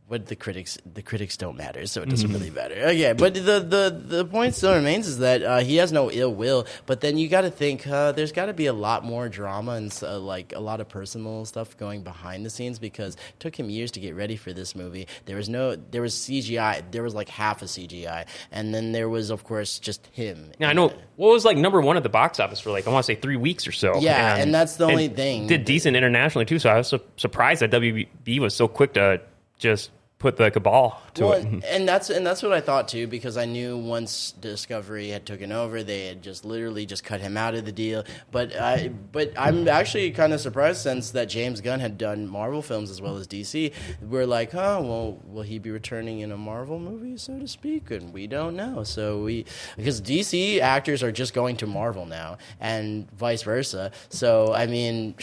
but the critics, the critics don't matter, so it doesn't mm-hmm. really matter. Okay, but the, the, the point still remains is that uh, he has no ill will. But then you got to think uh, there's got to be a lot more drama and uh, like a lot of personal stuff going behind the scenes because it took him years to get ready for this movie. There was no, there was C G I, there was like half a C G I, and then there was of course just him. Yeah, I know. What well, was like number one at the box office for like I want to say three weeks or so. Yeah, and, and that's the only thing. Did decent internationally too, so I was su- surprised that W B was so quick to just put the cabal to well, it. And that's and that's what I thought too, because I knew once Discovery had taken over, they had just literally just cut him out of the deal. But I but I'm actually kind of surprised since that James Gunn had done Marvel films as well as D C. We're like, oh well, will he be returning in a Marvel movie, so to speak? And we don't know. So we because D C actors are just going to Marvel now, and vice versa. So I mean,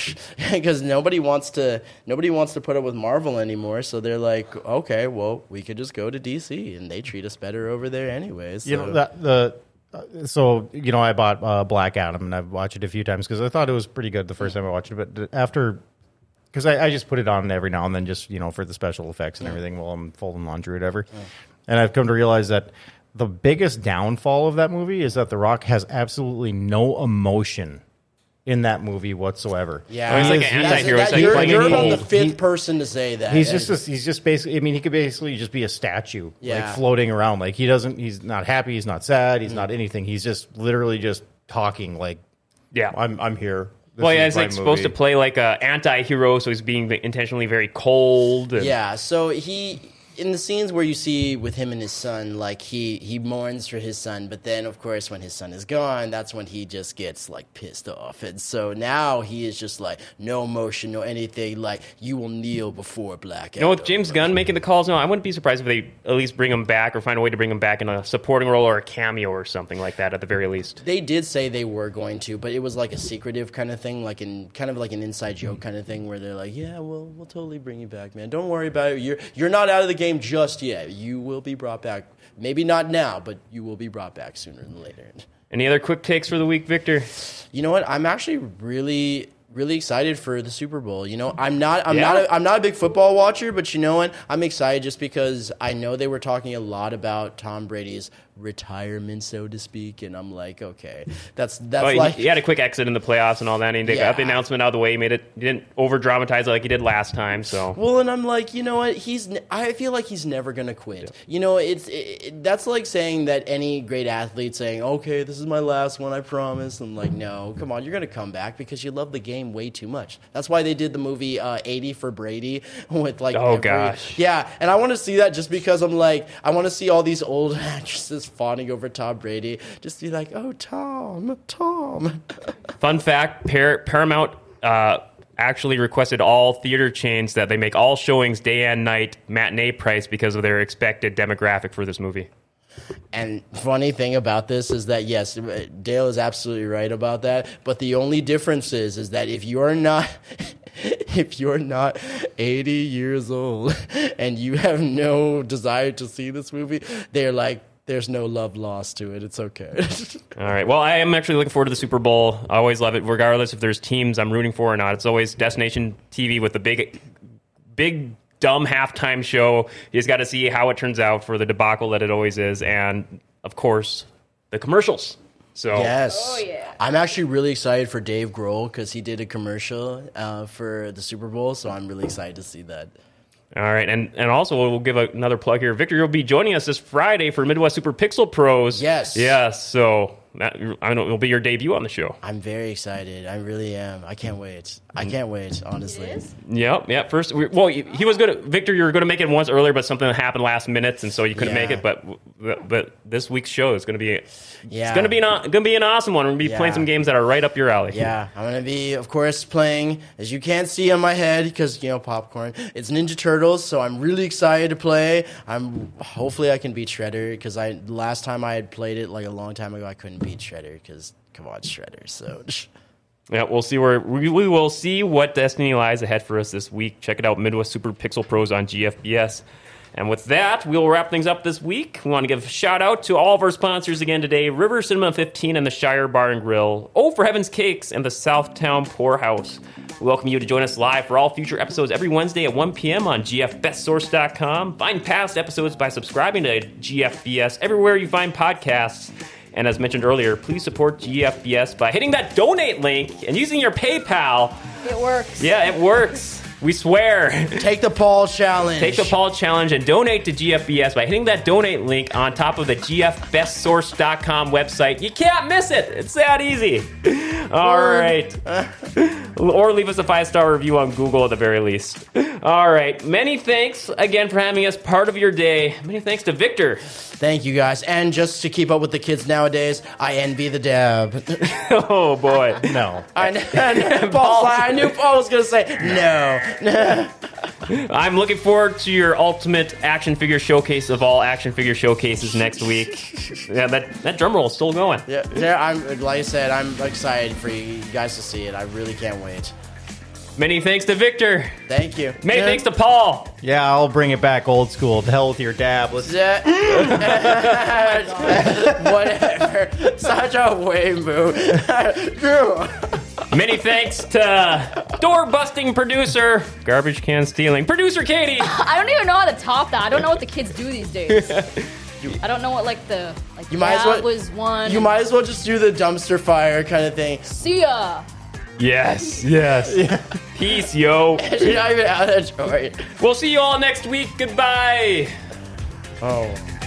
because nobody wants to nobody wants to put up with Marvel anymore. So they're like, okay. Okay, well, we could just go to D C and they treat us better over there, anyways. So. You know that the uh, so you know I bought uh, Black Adam and I've watched it a few times because I thought it was pretty good the first yeah. time I watched it, but after because I, I just put it on every now and then just you know for the special effects and yeah. everything while I'm folding laundry or whatever, yeah. and I've come to realize that the biggest downfall of that movie is that The Rock has absolutely no emotion in that movie whatsoever. Yeah. I mean, he's like an anti-hero. That, that, you're like, you're on the fifth he, person to say that. He's just, just he's just basically, I mean, he could basically just be a statue, yeah. like floating around. Like he doesn't, he's not happy, he's not sad, he's mm. not anything. He's just literally just talking like, yeah, I'm I'm here. This well, yeah, it's like movie. Supposed to play like a anti-hero, so he's being intentionally very cold. And... Yeah, so he... in the scenes where you see with him and his son, like, he, he mourns for his son, but then, of course, when his son is gone, that's when he just gets, like, pissed off. And so now he is just, like, no emotion, no anything. Like, you will kneel before Black Adam. You know, with James Gunn making the calls, no, I wouldn't be surprised if they at least bring him back or find a way to bring him back in a supporting role or a cameo or something like that at the very least. They did say they were going to, but it was, like, a secretive kind of thing, like in kind of like an inside joke kind of thing where they're like, yeah, well, we'll totally bring you back, man. Don't worry about it. You're, you're not out of the game just yet. You will be brought back. Maybe not now, but you will be brought back sooner than later. Any other quick takes for the week, Victor? You know what? I'm actually really... really excited for the Super Bowl. You know, I'm not I'm yeah. not a, I'm not a big football watcher, but you know what? I'm excited just because I know they were talking a lot about Tom Brady's retirement, so to speak, and I'm like, okay, that's that's well, like he, he had a quick exit in the playoffs and all that, and he yeah. got the announcement out of the way. He made it, he didn't over dramatize it like he did last time. So well, and I'm like, you know what? He's I feel like he's never gonna quit. Yeah. You know, it's it, it, that's like saying that any great athlete saying, okay, this is my last one, I promise. I'm like, no, come on, you're gonna come back because you love the game way too much. That's why they did the movie uh, eighty for Brady with like oh every, gosh yeah and I want to see that just because I'm like I want to see all these old actresses fawning over Tom Brady, just be like, oh, Tom Tom Fun fact, Par- Paramount uh, actually requested all theater chains that they make all showings day and night matinee price because of their expected demographic for this movie. And funny thing about this is that, yes, Dale is absolutely right about that. But the only difference is, is that if you're not, if you're not eighty years old and you have no desire to see this movie, they're like, there's no love lost to it. It's okay. All right. Well, I am actually looking forward to the Super Bowl. I always love it, regardless if there's teams I'm rooting for or not. It's always destination T V with the big, big. dumb halftime show. You just got to see how it turns out for the debacle that it always is, and of course the commercials. So yes, oh, yeah. I'm actually really excited for Dave Grohl because he did a commercial uh, for the Super Bowl, so I'm really excited to see that. All right, and, and also we'll give a, another plug here. Victor, you'll be joining us this Friday for Midwest Super Pixel Pros. Yes, yes. So that, I know it'll be your debut on the show. I'm very excited. I really am. I can't wait. I can't wait, honestly. Yep, yep. First, we, well, he was going to, Victor, you were going to make it once earlier, but something happened last minute, and so you couldn't yeah. make it. But but this week's show is going to be, yeah. it's going to be an going to be an awesome one. We're going to be yeah. playing some games that are right up your alley. Yeah, I'm going to be, of course, playing, as you can't see on my head, because, you know, popcorn, it's Ninja Turtles, so I'm really excited to play. I'm hopefully I can beat Shredder, because I last time I had played it, like, a long time ago, I couldn't beat Shredder, because, come on, Shredder, so... Yeah, we'll see where we, we will see what destiny lies ahead for us this week. Check it out, Midwest Super Pixel Pros on G F B S. And with that, we'll wrap things up this week. We want to give a shout out to all of our sponsors again today: River Cinema fifteen and the Shire Bar and Grill, Oh for Heaven's Cakes, and the Southtown Poorhouse. We welcome you to join us live for all future episodes every Wednesday at one p.m. on G F Best Source dot com. Find past episodes by subscribing to G F B S everywhere you find podcasts. And as mentioned earlier, please support G F B S by hitting that donate link and using your PayPal. It works. Yeah, it works. We swear. Take the Paul Challenge. Take the Paul Challenge and donate to G F B S by hitting that donate link on top of the G F Best Source dot com website. You can't miss it. It's that easy. All right. Or leave us a five-star review on Google at the very least. All right. Many thanks again for having us part of your day. Many thanks to Victor. Thank you, guys. And just to keep up with the kids nowadays, I envy the dab. Oh, boy. No. I, kn- Paul, I knew Paul was going to say no. I'm looking forward to your ultimate action figure showcase of all action figure showcases next week. Yeah, that, that drum roll is still going. Yeah, yeah, I'm, like I said, I'm excited for you guys to see it. I really can't wait. Many thanks to Victor. Thank you. Many yeah. thanks to Paul. Yeah, I'll bring it back old school. The hell with your dab. Let's whatever. Such a way move. Many thanks to door-busting producer, garbage can stealing producer Katie. I don't even know how to top that. I don't know what the kids do these days. You, I don't know what, like, the, like, you might that as well, was one. You might as well just do the dumpster fire kind of thing. See ya. Yes, yes. Yeah. Peace, yo. You're not even out of that joint. We'll see you all next week. Goodbye. Oh.